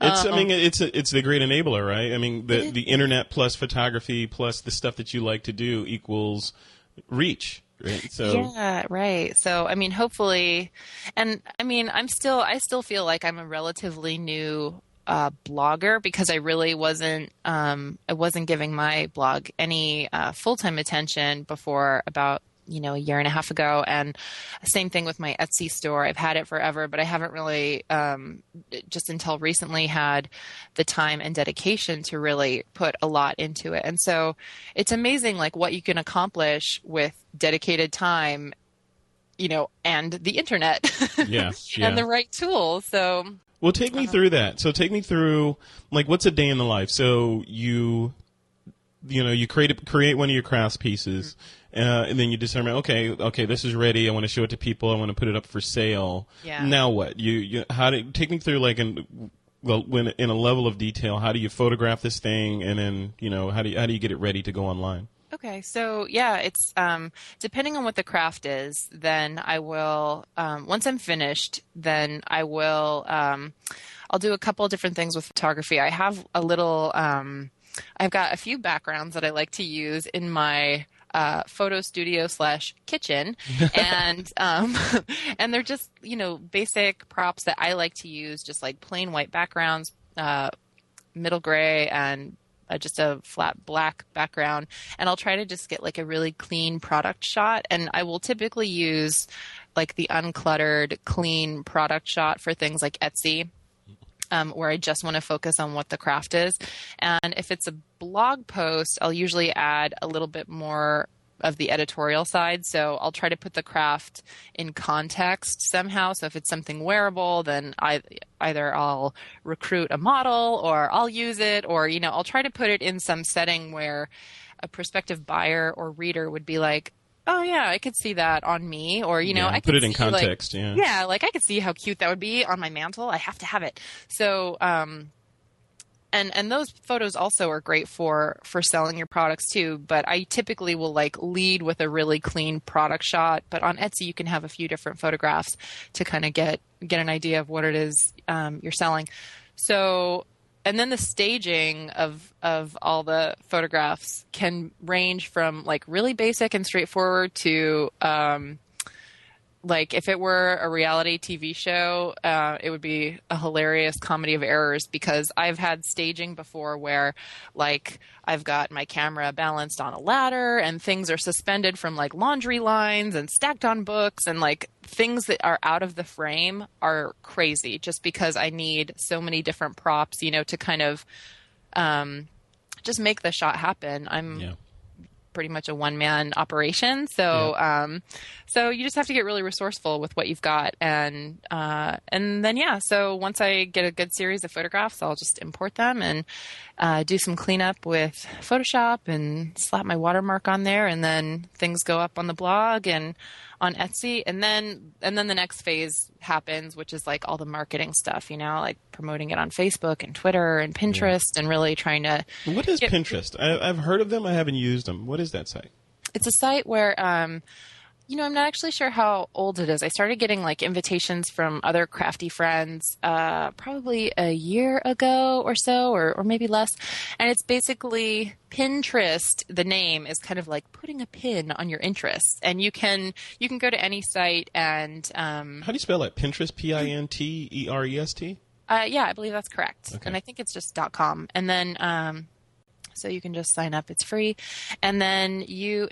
I mean? It's the great enabler, right? I mean, the internet plus photography plus the stuff that you like to do equals reach. Right. So. Yeah, right. So, I mean, hopefully, and I mean, I still feel like I'm a relatively new blogger, because I really wasn't giving my blog any full-time attention before about, a year and a half ago. And same thing with my Etsy store. I've had it forever, but I haven't really, just until recently, had the time and dedication to really put a lot into it. And so it's amazing, like, what you can accomplish with dedicated time, and the internet yeah. and the right tools. So, well, take me through that. So take me through, like, what's a day in the life? So you create one of your crafts pieces. Mm-hmm. And then you determine, okay, this is ready. I want to show it to people. I want to put it up for sale. Yeah. Now what? Take me through, like, in a level of detail, how do you photograph this thing, and then how do you get it ready to go online? Okay, so yeah, it's depending on what the craft is. Then I will once I'm finished, then I will I'll do a couple of different things with photography. I have a little I've got a few backgrounds that I like to use in my photo studio /kitchen. And, and they're just, basic props that I like to use, just like plain white backgrounds, middle gray, and just a flat black background. And I'll try to just get like a really clean product shot. And I will typically use like the uncluttered, clean product shot for things like Etsy. Where I just want to focus on what the craft is. And if it's a blog post, I'll usually add a little bit more of the editorial side. So I'll try to put the craft in context somehow. So if it's something wearable, then either I'll recruit a model, or I'll use it, or, I'll try to put it in some setting where a prospective buyer or reader would be like, oh yeah, I could see that on me, or I could put it in context. Like, yeah, like I could see how cute that would be on my mantle. I have to have it. So, and those photos also are great for selling your products too. But I typically will like lead with a really clean product shot. But on Etsy, you can have a few different photographs to kind of get an idea of what it is you're selling. So. And then the staging of all the photographs can range from like really basic and straightforward to like if it were a reality TV show, it would be a hilarious comedy of errors, because I've had staging before where like I've got my camera balanced on a ladder and things are suspended from like laundry lines and stacked on books, and like things that are out of the frame are crazy, just because I need so many different props, to kind of just make the shot happen. I'm pretty much a one-man operation. So, so you just have to get really resourceful with what you've got. And then, so once I get a good series of photographs, I'll just import them and do some cleanup with Photoshop and slap my watermark on there. And then things go up on the blog and on Etsy. And then the next phase happens, which is like all the marketing stuff, like promoting it on Facebook and Twitter and Pinterest and really trying to. What is Pinterest? I've heard of them. I haven't used them. What is that site? It's a site where, I'm not actually sure how old it is. I started getting like invitations from other crafty friends probably a year ago or so, or maybe less. And it's basically Pinterest. The name is kind of like putting a pin on your interests, and you can go to any site and. How do you spell it? Pinterest, Pinterest. I believe that's correct. Okay. And I think it's just .com, and then. So you can just sign up. It's free. And then I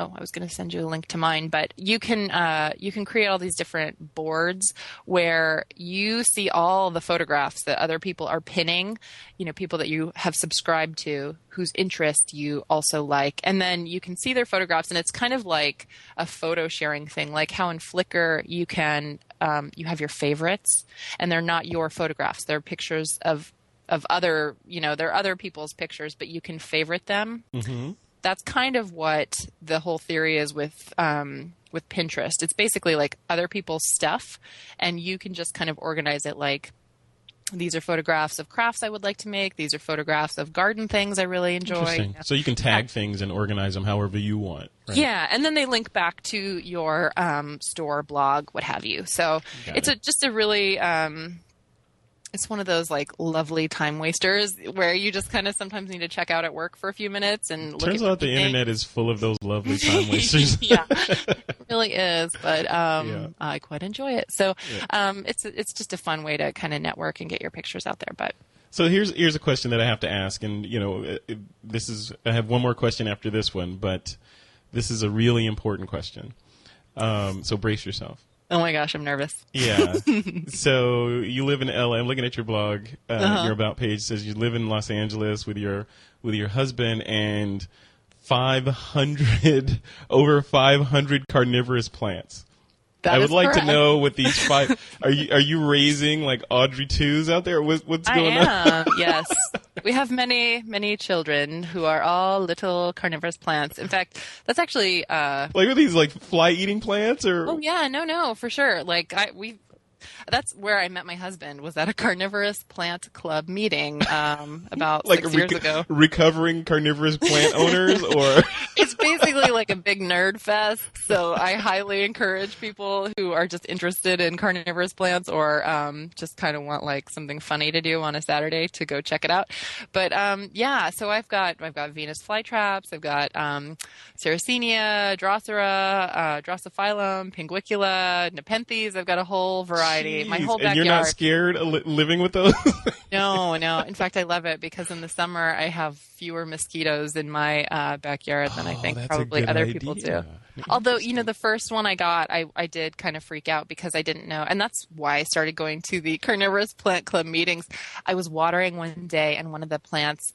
was going to send you a link to mine, but you can create all these different boards where you see all the photographs that other people are pinning, people that you have subscribed to whose interest you also like. And then you can see their photographs, and it's kind of like a photo sharing thing, like how in Flickr you can, you have your favorites, and they're not your photographs. They're pictures of other, there are other people's pictures, but you can favorite them. Mm-hmm. that's kind of what the whole theory is with Pinterest. It's basically like other people's stuff, and you can just kind of organize it like, these are photographs of crafts I would like to make. These are photographs of garden things I really enjoy. Interesting. So you can tag things and organize them however you want. Right? Yeah, and then they link back to your store, blog, what have you. So it's just a really it's one of those like lovely time wasters where you just kind of sometimes need to check out at work for a few minutes and look. Turns out the internet is full of those lovely time wasters. Yeah, it really is. But I quite enjoy it. So it's just a fun way to kind of network and get your pictures out there. But so here's a question that I have to ask, and you know, I have one more question after this one, but this is a really important question. So brace yourself. Oh my gosh, I'm nervous. Yeah. So you live in LA. I'm looking at your blog. Your about page says you live in Los Angeles with your husband and 500 carnivorous plants. That I would like to know what these five are you raising like Audrey twos out there? What's going on? I am. Yes. We have many, many children who are all little carnivorous plants. In fact, that's actually like, are these like fly eating plants or? Oh yeah, no, for sure. Like that's where I met my husband, was at a carnivorous plant club meeting about like 6 years ago. Recovering carnivorous plant owners, or it's basically like a big nerd fest. So I highly encourage people who are just interested in carnivorous plants or just kind of want like something funny to do on a Saturday to go check it out. But so I've got Venus flytraps, I've got Sarracenia, Drosera, Drosophilum, Pinguicula, Nepenthes. I've got a whole variety. Jeez, my whole backyard. And you're not scared of living with those? No. In fact, I love it because in the summer I have fewer mosquitoes in my backyard than I think probably other people do. Although, you know, the first one I got, I did kind of freak out because I didn't know. And that's why I started going to the carnivorous plant club meetings. I was watering one day and one of the plants,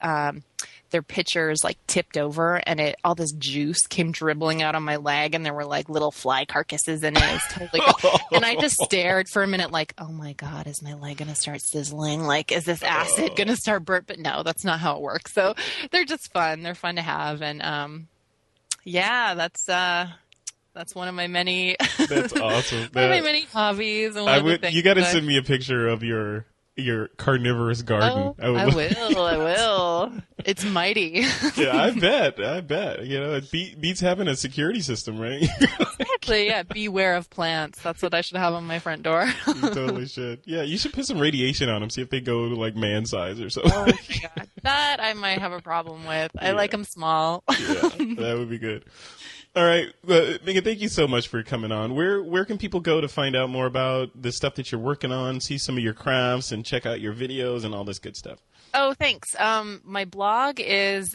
their pitchers like tipped over and all this juice came dribbling out on my leg and there were like little fly carcasses in it. It was totally cool. And I just stared for a minute like, oh my God, is my leg going to start sizzling? Like, is this acid going to start burnt? But no, that's not how it works. So they're just fun. They're fun to have. And, yeah, that's one of my many. That's awesome. One of my many hobbies. And you got to send me a picture of your carnivorous garden. Oh, I will. It's mighty. Yeah, I bet. You know, it beats having a security system, right? Exactly. Yeah. Beware of plants. That's what I should have on my front door. You totally should. Yeah, you should put some radiation on them. See if they go to like man size or something. Oh my God. That I might have a problem with. I like them small. Yeah, that would be good. All right, Megan, thank you so much for coming on. Where can people go to find out more about the stuff that you're working on, see some of your crafts, and check out your videos and all this good stuff? Oh, thanks. My blog is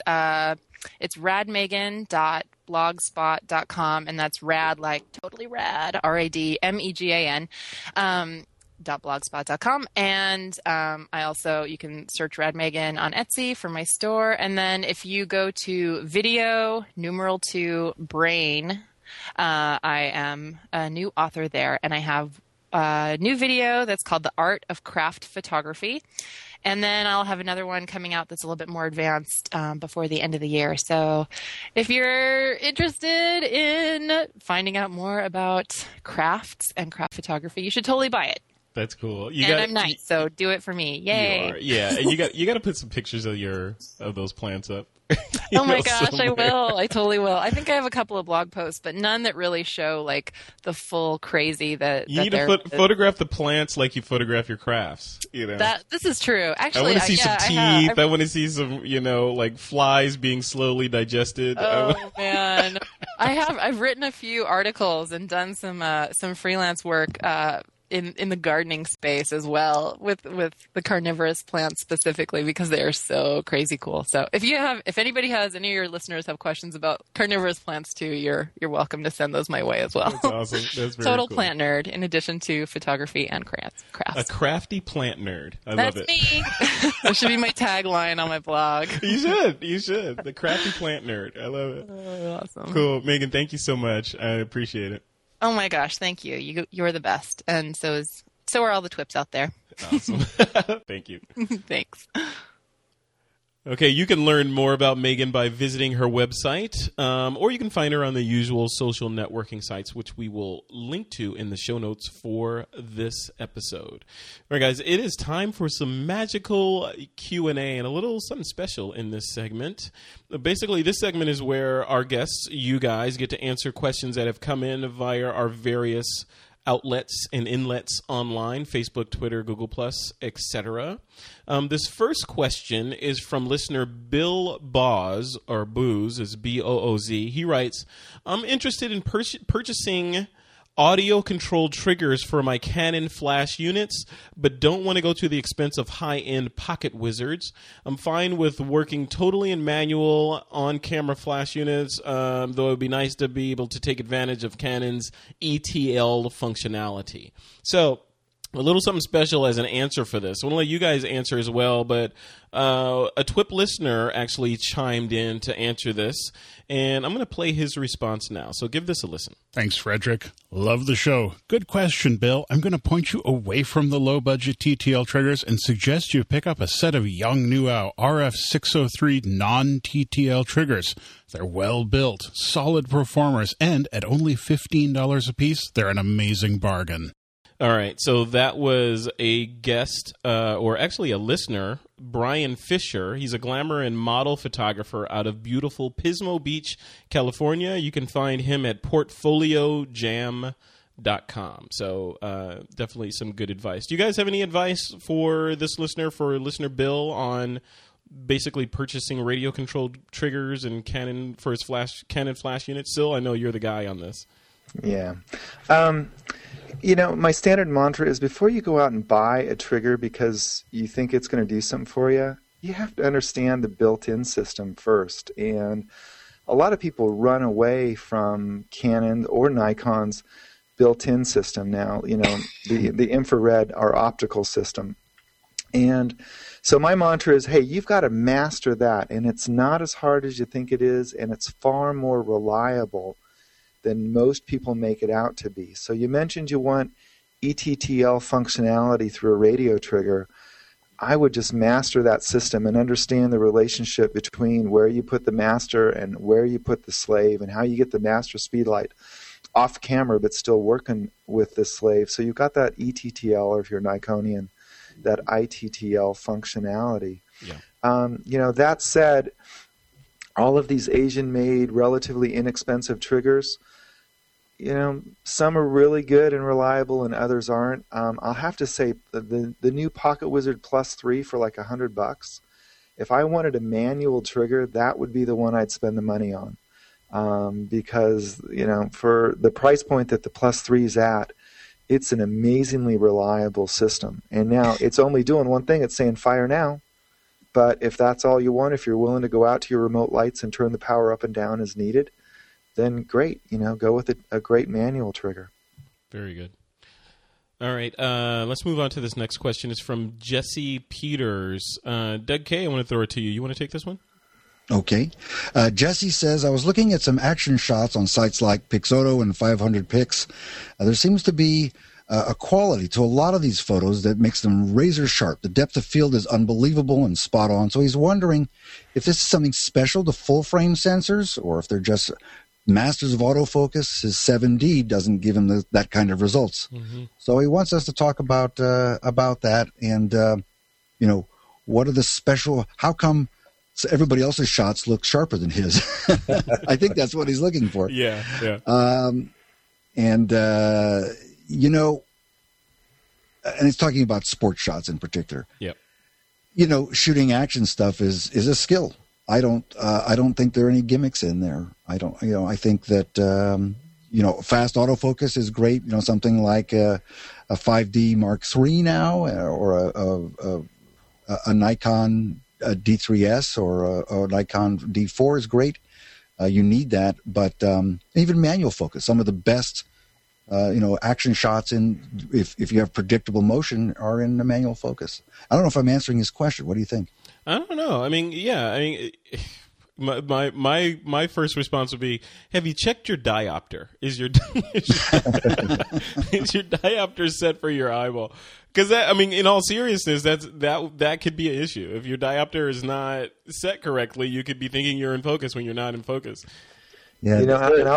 it's radmegan.blogspot.com, and that's rad like totally rad, RADMEGAN. .blogspot.com, and you can search Rad Megan on Etsy for my store. And then if you go to Video to Brain, I am a new author there, and I have a new video that's called The Art of Craft Photography. And then I'll have another one coming out that's a little bit more advanced before the end of the year. So if you're interested in finding out more about crafts and craft photography, you should totally buy it. That's cool. I'm nice, so do it for me. Yay! You are. Yeah, and you got to put some pictures of those plants up. Oh my gosh, somewhere. I will. I totally will. I think I have a couple of blog posts, but none that really show like the full crazy that you need to photograph the plants like you photograph your crafts. You know, this is true. Actually, I want to see some teeth. I want to see some, you know, like flies being slowly digested. Oh man, I've written a few articles and done some freelance work. In the gardening space as well with the carnivorous plants specifically because they are so crazy cool. So if anybody has, any of your listeners have questions about carnivorous plants too, you're welcome to send those my way as well. That's awesome. That's very Total cool. plant nerd in addition to photography and crafts. A crafty plant nerd. That's love it. That's me. That should be my tagline on my blog. You should. The crafty plant nerd. I love it. Oh, awesome. Cool. Megan, thank you so much. I appreciate it. Oh my gosh, thank you. You're the best. And so are all the twips out there. Awesome. Thank you. Thanks. Okay, you can learn more about Megan by visiting her website, or you can find her on the usual social networking sites, which we will link to in the show notes for this episode. All right, guys, it is time for some magical Q&A and a little something special in this segment. Basically, this segment is where our guests, you guys, get to answer questions that have come in via our various outlets and inlets online, Facebook, Twitter, Google Plus, etc. This first question is from listener Bill Boz, or Booz, is B-O-O-Z. He writes, I'm interested in purchasing audio-controlled triggers for my Canon flash units, but don't want to go to the expense of high-end pocket wizards. I'm fine with working totally in manual on-camera flash units, though it would be nice to be able to take advantage of Canon's ETL functionality. So a little something special as an answer for this. I want to let you guys answer as well, but a TWIP listener actually chimed in to answer this, and I'm going to play his response now. So give this a listen. Thanks, Frederick. Love the show. Good question, Bill. I'm going to point you away from the low-budget TTL triggers and suggest you pick up a set of Yang Nuo RF603 non-TTL triggers. They're well-built, solid performers, and at only $15 a piece, they're an amazing bargain. All right, so that was a guest, or actually a listener, Brian Fisher. He's a glamour and model photographer out of beautiful Pismo Beach, California. You can find him at PortfolioJam.com. So definitely some good advice. Do you guys have any advice for this listener, for listener Bill, on basically purchasing radio-controlled triggers and Canon for his Canon flash unit? Syl, I know you're the guy on this. Yeah. You know, my standard mantra is before you go out and buy a trigger because you think it's going to do something for you, you have to understand the built-in system first. And a lot of people run away from Canon or Nikon's built-in system now, you know, the infrared or optical system. And so my mantra is, hey, you've got to master that. And it's not as hard as you think it is, and it's far more reliable than most people make it out to be. So you mentioned you want ETTL functionality through a radio trigger. I would just master that system and understand the relationship between where you put the master and where you put the slave and how you get the master speedlight off camera but still working with the slave. So you've got that ETTL, or if you're Nikonian, that ITTL functionality. Yeah. You know, that said, all of these Asian-made, relatively inexpensive triggers, you know, some are really good and reliable and others aren't. I'll have to say the new Pocket Wizard Plus 3 for like $100, if I wanted a manual trigger, that would be the one I'd spend the money on. Because, you know, for the price point that the Plus 3 is at, it's an amazingly reliable system. And now it's only doing one thing. It's saying fire now. But if that's all you want, if you're willing to go out to your remote lights and turn the power up and down as needed, then great. You know, go with a great manual trigger. Very good. All right, let's move on to this next question. It's from Jesse Peters. Doug K., I want to throw it to you. You want to take this one? Okay. Jesse says, I was looking at some action shots on sites like Pixoto and 500pix. There seems to be a quality to a lot of these photos that makes them razor sharp. The depth of field is unbelievable and spot on. So he's wondering if this is something special to full frame sensors or if they're just masters of autofocus. His 7D doesn't give him that kind of results. Mm-hmm. So he wants us to talk about that and, you know, what are the special, how come everybody else's shots look sharper than his? I think that's what he's looking for. Yeah. Yeah. You know, and it's talking about sport shots in particular. Yeah. You know, shooting action stuff is a skill. I don't think there are any gimmicks in there. I think that, you know, fast autofocus is great. You know, something like a 5D Mark III now, or a Nikon D3S or a Nikon D4 is great. You need that, but even manual focus, some of the best you know, action shots in if you have predictable motion are in the manual focus. I don't know if I'm answering his question. What do you think? I don't know. I mean, yeah. I mean, My first response would be, have you checked your diopter? Is your diopter set for your eyeball? Because that, I mean, in all seriousness, that could be an issue. If your diopter is not set correctly, you could be thinking you're in focus when you're not in focus. Yeah, you know, and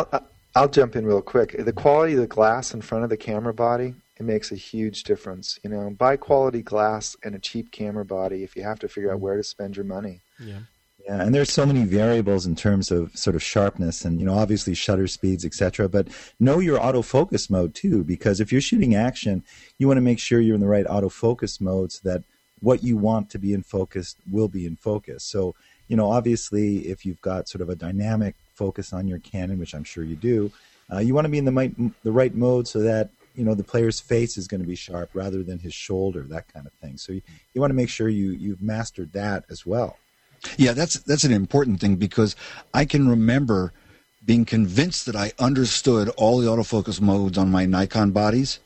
I'll jump in real quick. The quality of the glass in front of the camera body, it makes a huge difference. You know, buy quality glass and a cheap camera body if you have to figure out where to spend your money. Yeah. Yeah, and there's so many variables in terms of sort of sharpness and, you know, obviously shutter speeds, et cetera, but know your autofocus mode too, because if you're shooting action, you want to make sure you're in the right autofocus mode so that what you want to be in focus will be in focus. So, you know, obviously if you've got sort of a dynamic focus on your Canon, which I'm sure you do, you want to be in the right mode so that, you know, the player's face is going to be sharp rather than his shoulder, that kind of thing. So you want to make sure you've mastered that as well. Yeah, that's an important thing, because I can remember being convinced that I understood all the autofocus modes on my Nikon bodies,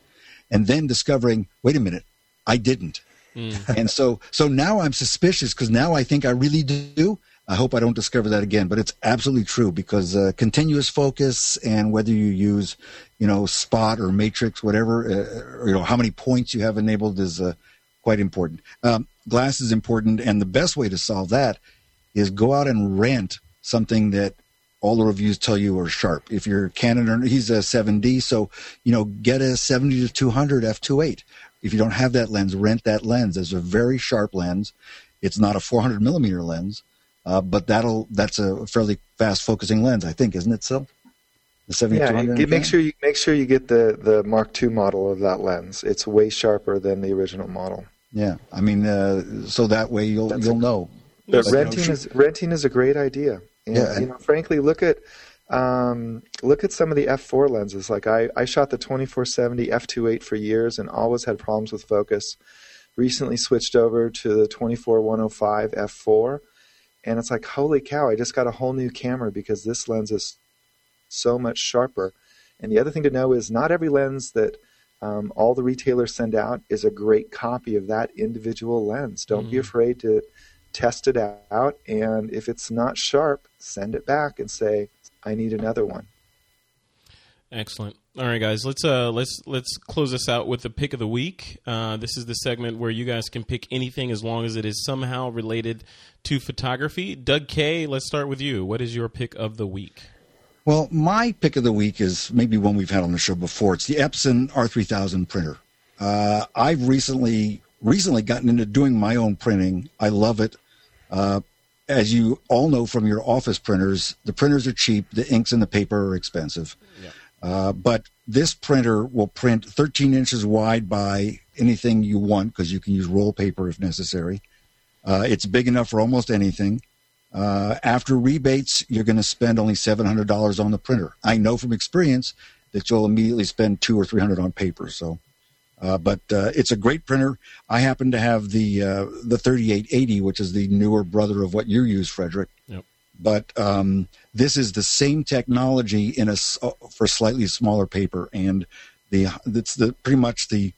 and then discovering, wait a minute, I didn't. Mm. And so now I'm suspicious, because now I think I really do. I hope I don't discover that again, but it's absolutely true, because continuous focus, and whether you use, you know, spot or matrix, whatever, or, you know, how many points you have enabled is quite important. Glass is important, and the best way to solve that is go out and rent something that all the reviews tell you are sharp. If you're Canon, or he's a 7D, so, you know, get a 70-200 f2.8. If you don't have that lens, rent that lens. It's a very sharp lens. It's not a 400 millimeter lens, but that's a fairly fast focusing lens, I think, isn't it, Syl? The 70-200. Yeah, make sure you get the Mark II model of that lens. It's way sharper than the original model. Yeah, I mean, so that way you'll know. But renting is a great idea. And, yeah, you know, frankly, look at some of the f4 lenses. Like I shot the 24-70 f2.8 for years and always had problems with focus. Recently switched over to the 24-105 f4, and it's like, holy cow! I just got a whole new camera because this lens is so much sharper. And the other thing to know is not every lens that all the retailers send out is a great copy of that individual lens. Don't be afraid to test it out, and if it's not sharp, send it back and say, I need another one. Excellent. All right, guys, let's close this out with the pick of the week. This is the segment where you guys can pick anything as long as it is somehow related to photography. Doug K, let's start with you. What is your pick of the week? Well, my pick of the week is maybe one we've had on the show before. It's the Epson R3000 printer. I've recently gotten into doing my own printing. I love it. As you all know from your office printers, the printers are cheap. The inks and the paper are expensive. Yeah. But this printer will print 13 inches wide by anything you want, because you can use roll paper if necessary. It's big enough for almost anything. After rebates, you're going to spend only $700 on the printer. I know from experience that you'll immediately spend $200 or $300 on paper. So, but it's a great printer. I happen to have the 3880, which is the newer brother of what you use, Frederick. Yep. But this is the same technology for slightly smaller paper, and it's pretty much the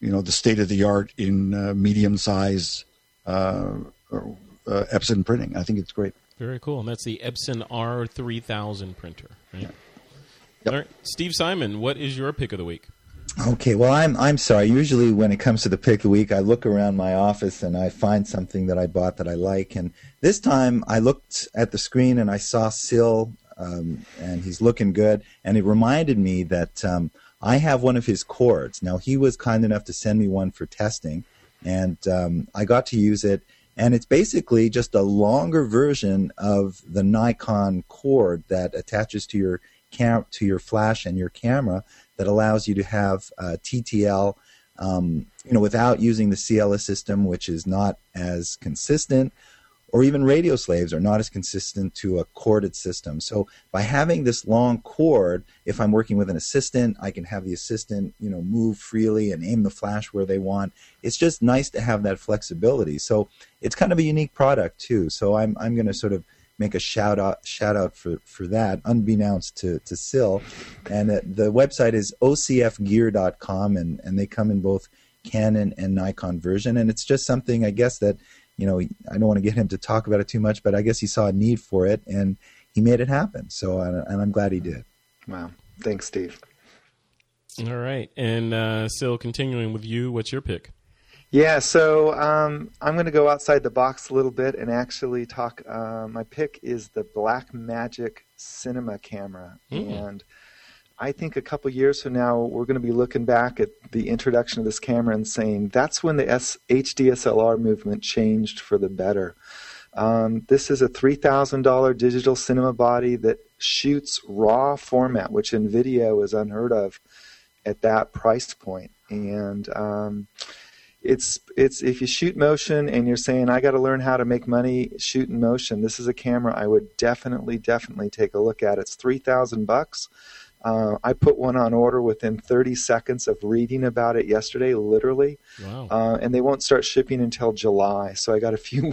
you know, the state of the art in medium size. Epson printing. I think it's great. Very cool. And that's the Epson R3000 printer. Right? Yeah. Yep. All right. Steve Simon, what is your pick of the week? Okay. Well, I'm sorry. Usually when it comes to the pick of the week, I look around my office and I find something that I bought that I like. And this time I looked at the screen and I saw Syl, and he's looking good. And it reminded me that I have one of his cords. Now, he was kind enough to send me one for testing, and I got to use it. And it's basically just a longer version of the Nikon cord that attaches to your flash and your camera, that allows you to have TTL, you know, without using the CLS system, which is not as consistent, or even radio slaves are not as consistent to a corded system. So by having this long cord, if I'm working with an assistant, I can have the assistant, you know, move freely and aim the flash where they want. It's just nice to have that flexibility. So it's kind of a unique product too. So I'm going to sort of make a shout out for that, unbeknownst to Syl. And the website is ocfgear.com, and they come in both Canon and Nikon version. And it's just something, I guess, that you know, I don't want to get him to talk about it too much, but I guess he saw a need for it and he made it happen. So, and I'm glad he did. Wow. Thanks, Steve. All right. And Syl, continuing with you, what's your pick? Yeah, so I'm going to go outside the box a little bit and actually talk. My pick is the Blackmagic Cinema camera. Mm. And I think a couple years from now, we're going to be looking back at the introduction of this camera and saying that's when the HDSLR movement changed for the better. This is a $3,000 digital cinema body that shoots raw format, which in video is unheard of at that price point. And it's if you shoot motion and you're saying, I got to learn how to make money shooting motion, this is a camera I would definitely take a look at. It's $3,000. I put one on order within 30 seconds of reading about it yesterday, literally. Wow. And they won't start shipping until July. So I got a few,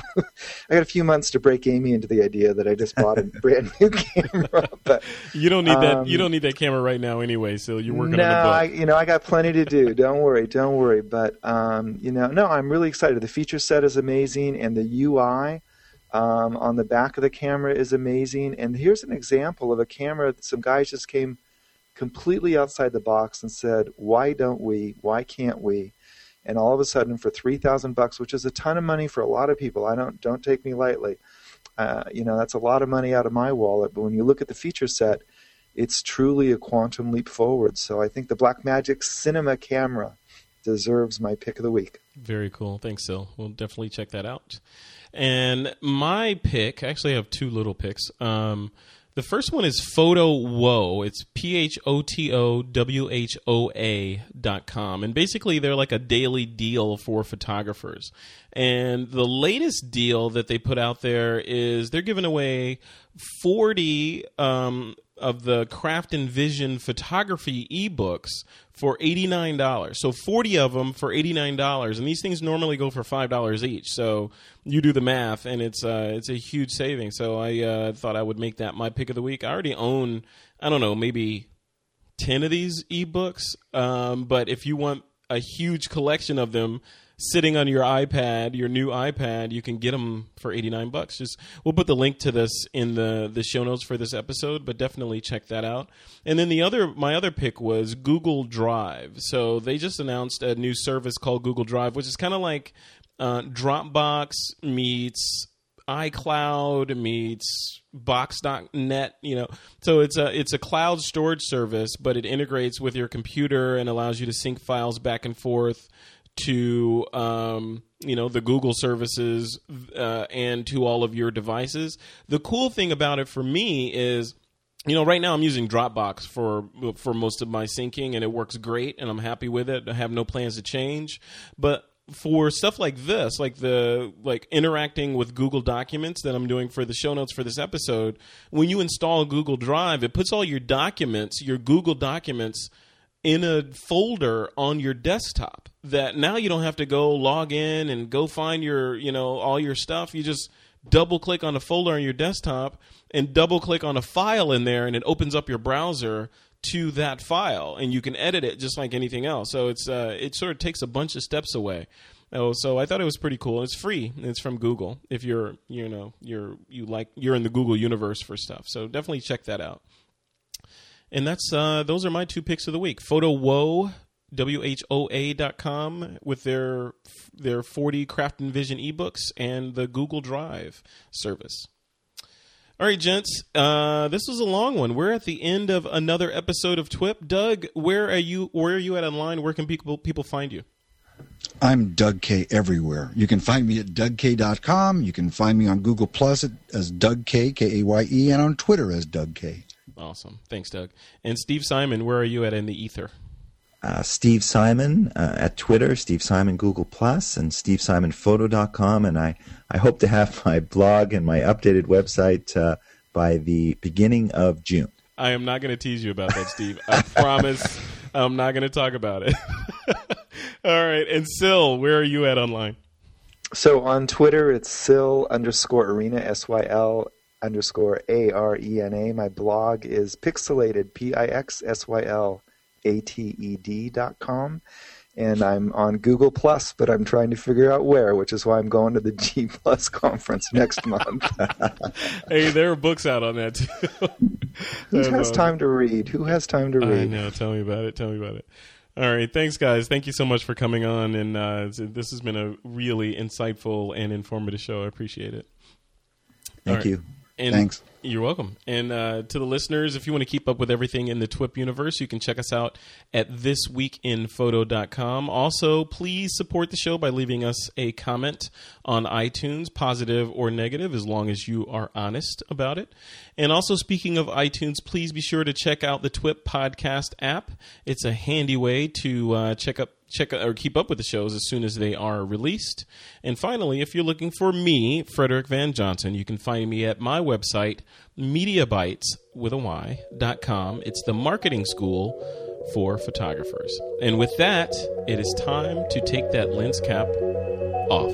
months to break Amy into the idea that I just bought a brand new camera. But you don't need that. You don't need that camera right now, anyway. So you're working on the book. I got plenty to do. Don't worry. But I'm really excited. The feature set is amazing, and the UI. On the back of the camera is amazing. And here's an example of a camera that some guys just came completely outside the box and said, why can't we? And all of a sudden for $3,000, which is a ton of money for a lot of people, don't take me lightly. That's a lot of money out of my wallet. But when you look at the feature set, it's truly a quantum leap forward. So I think the Blackmagic Cinema camera deserves my pick of the week. Very cool. Thanks, Syl. We'll definitely check that out. And my pick, I actually have two little picks. The first one is PhotoWhoa. It's PhotoWhoa.com. And basically, they're like a daily deal for photographers. And the latest deal that they put out there is they're giving away 40 of the Craft and Vision photography ebooks for $89. So 40 of them for $89, and these things normally go for $5 each. So you do the math, and it's a huge saving. So I thought I would make that my pick of the week. I already own, maybe 10 of these ebooks, but if you want a huge collection of them sitting on your new iPad, you can get them for $89. We'll put the link to this in the show notes for this episode, but definitely check that out. And then my other pick was Google Drive. So they just announced a new service called Google Drive, which is kind of like Dropbox meets iCloud meets Box.net, So it's a cloud storage service, but it integrates with your computer and allows you to sync files back and forth to the Google services and to all of your devices. The cool thing about it for me is, right now I'm using Dropbox for most of my syncing, and it works great, and I'm happy with it. I have no plans to change, but for stuff like this, like interacting with Google Documents that I'm doing for the show notes for this episode, when you install Google Drive, it puts all your documents, your Google Documents, in a folder on your desktop that now you don't have to go log in and go find your, all your stuff. You just double click on a folder on your desktop and double click on a file in there, and it opens up your browser to that file, and you can edit it just like anything else. So it's it sort of takes a bunch of steps away. So I thought it was pretty cool. It's free. It's from Google. If you're in the Google universe for stuff. So definitely check that out. And that's those are my two picks of the week. PhotoWhoa, WHOA.com, with their 40 Craft and Vision ebooks and the Google Drive service. All right, gents, this was a long one. We're at the end of another episode of TWiP. Doug, where are you at online? Where can people find you? I'm Doug K everywhere. You can find me at DougK.com. You can find me on Google Plus as Doug K, K-A-Y-E, and on Twitter as Doug K. Awesome. Thanks, Doug. And Steve Simon, where are you at in the ether? Steve Simon at Twitter, Steve Simon Google Plus, and SteveSimonPhoto.com. And I hope to have my blog and my updated website by the beginning of June. I am not going to tease you about that, Steve. I promise I'm not going to talk about it. All right. And Syl, where are you at online? So on Twitter, it's Syl_Arena, S-Y-L. _ARENA. My blog is pixelated, PIXSYLATED.com. and I'm on Google Plus, but I'm trying to figure out where, which is why I'm going to the G Plus conference next month. Hey, there are books out on that too. Who has time to read? I know. Tell me about it. All right. Thanks, guys. Thank you so much for coming on. And this has been a really insightful and informative show. I appreciate it. Thank you. And thanks. You're welcome. And to the listeners, if you want to keep up with everything in the TWIP universe, you can check us out at thisweekinphoto.com. Also, please support the show by leaving us a comment on iTunes, positive or negative, as long as you are honest about it. And also, speaking of iTunes, please be sure to check out the TWIP podcast app. It's a handy way to keep up with the shows as soon as they are released. And finally, if you're looking for me, Frederick Van Johnson, you can find me at my website, mediabytes.com. It's the marketing school for photographers. And with that, it is time to take that lens cap off.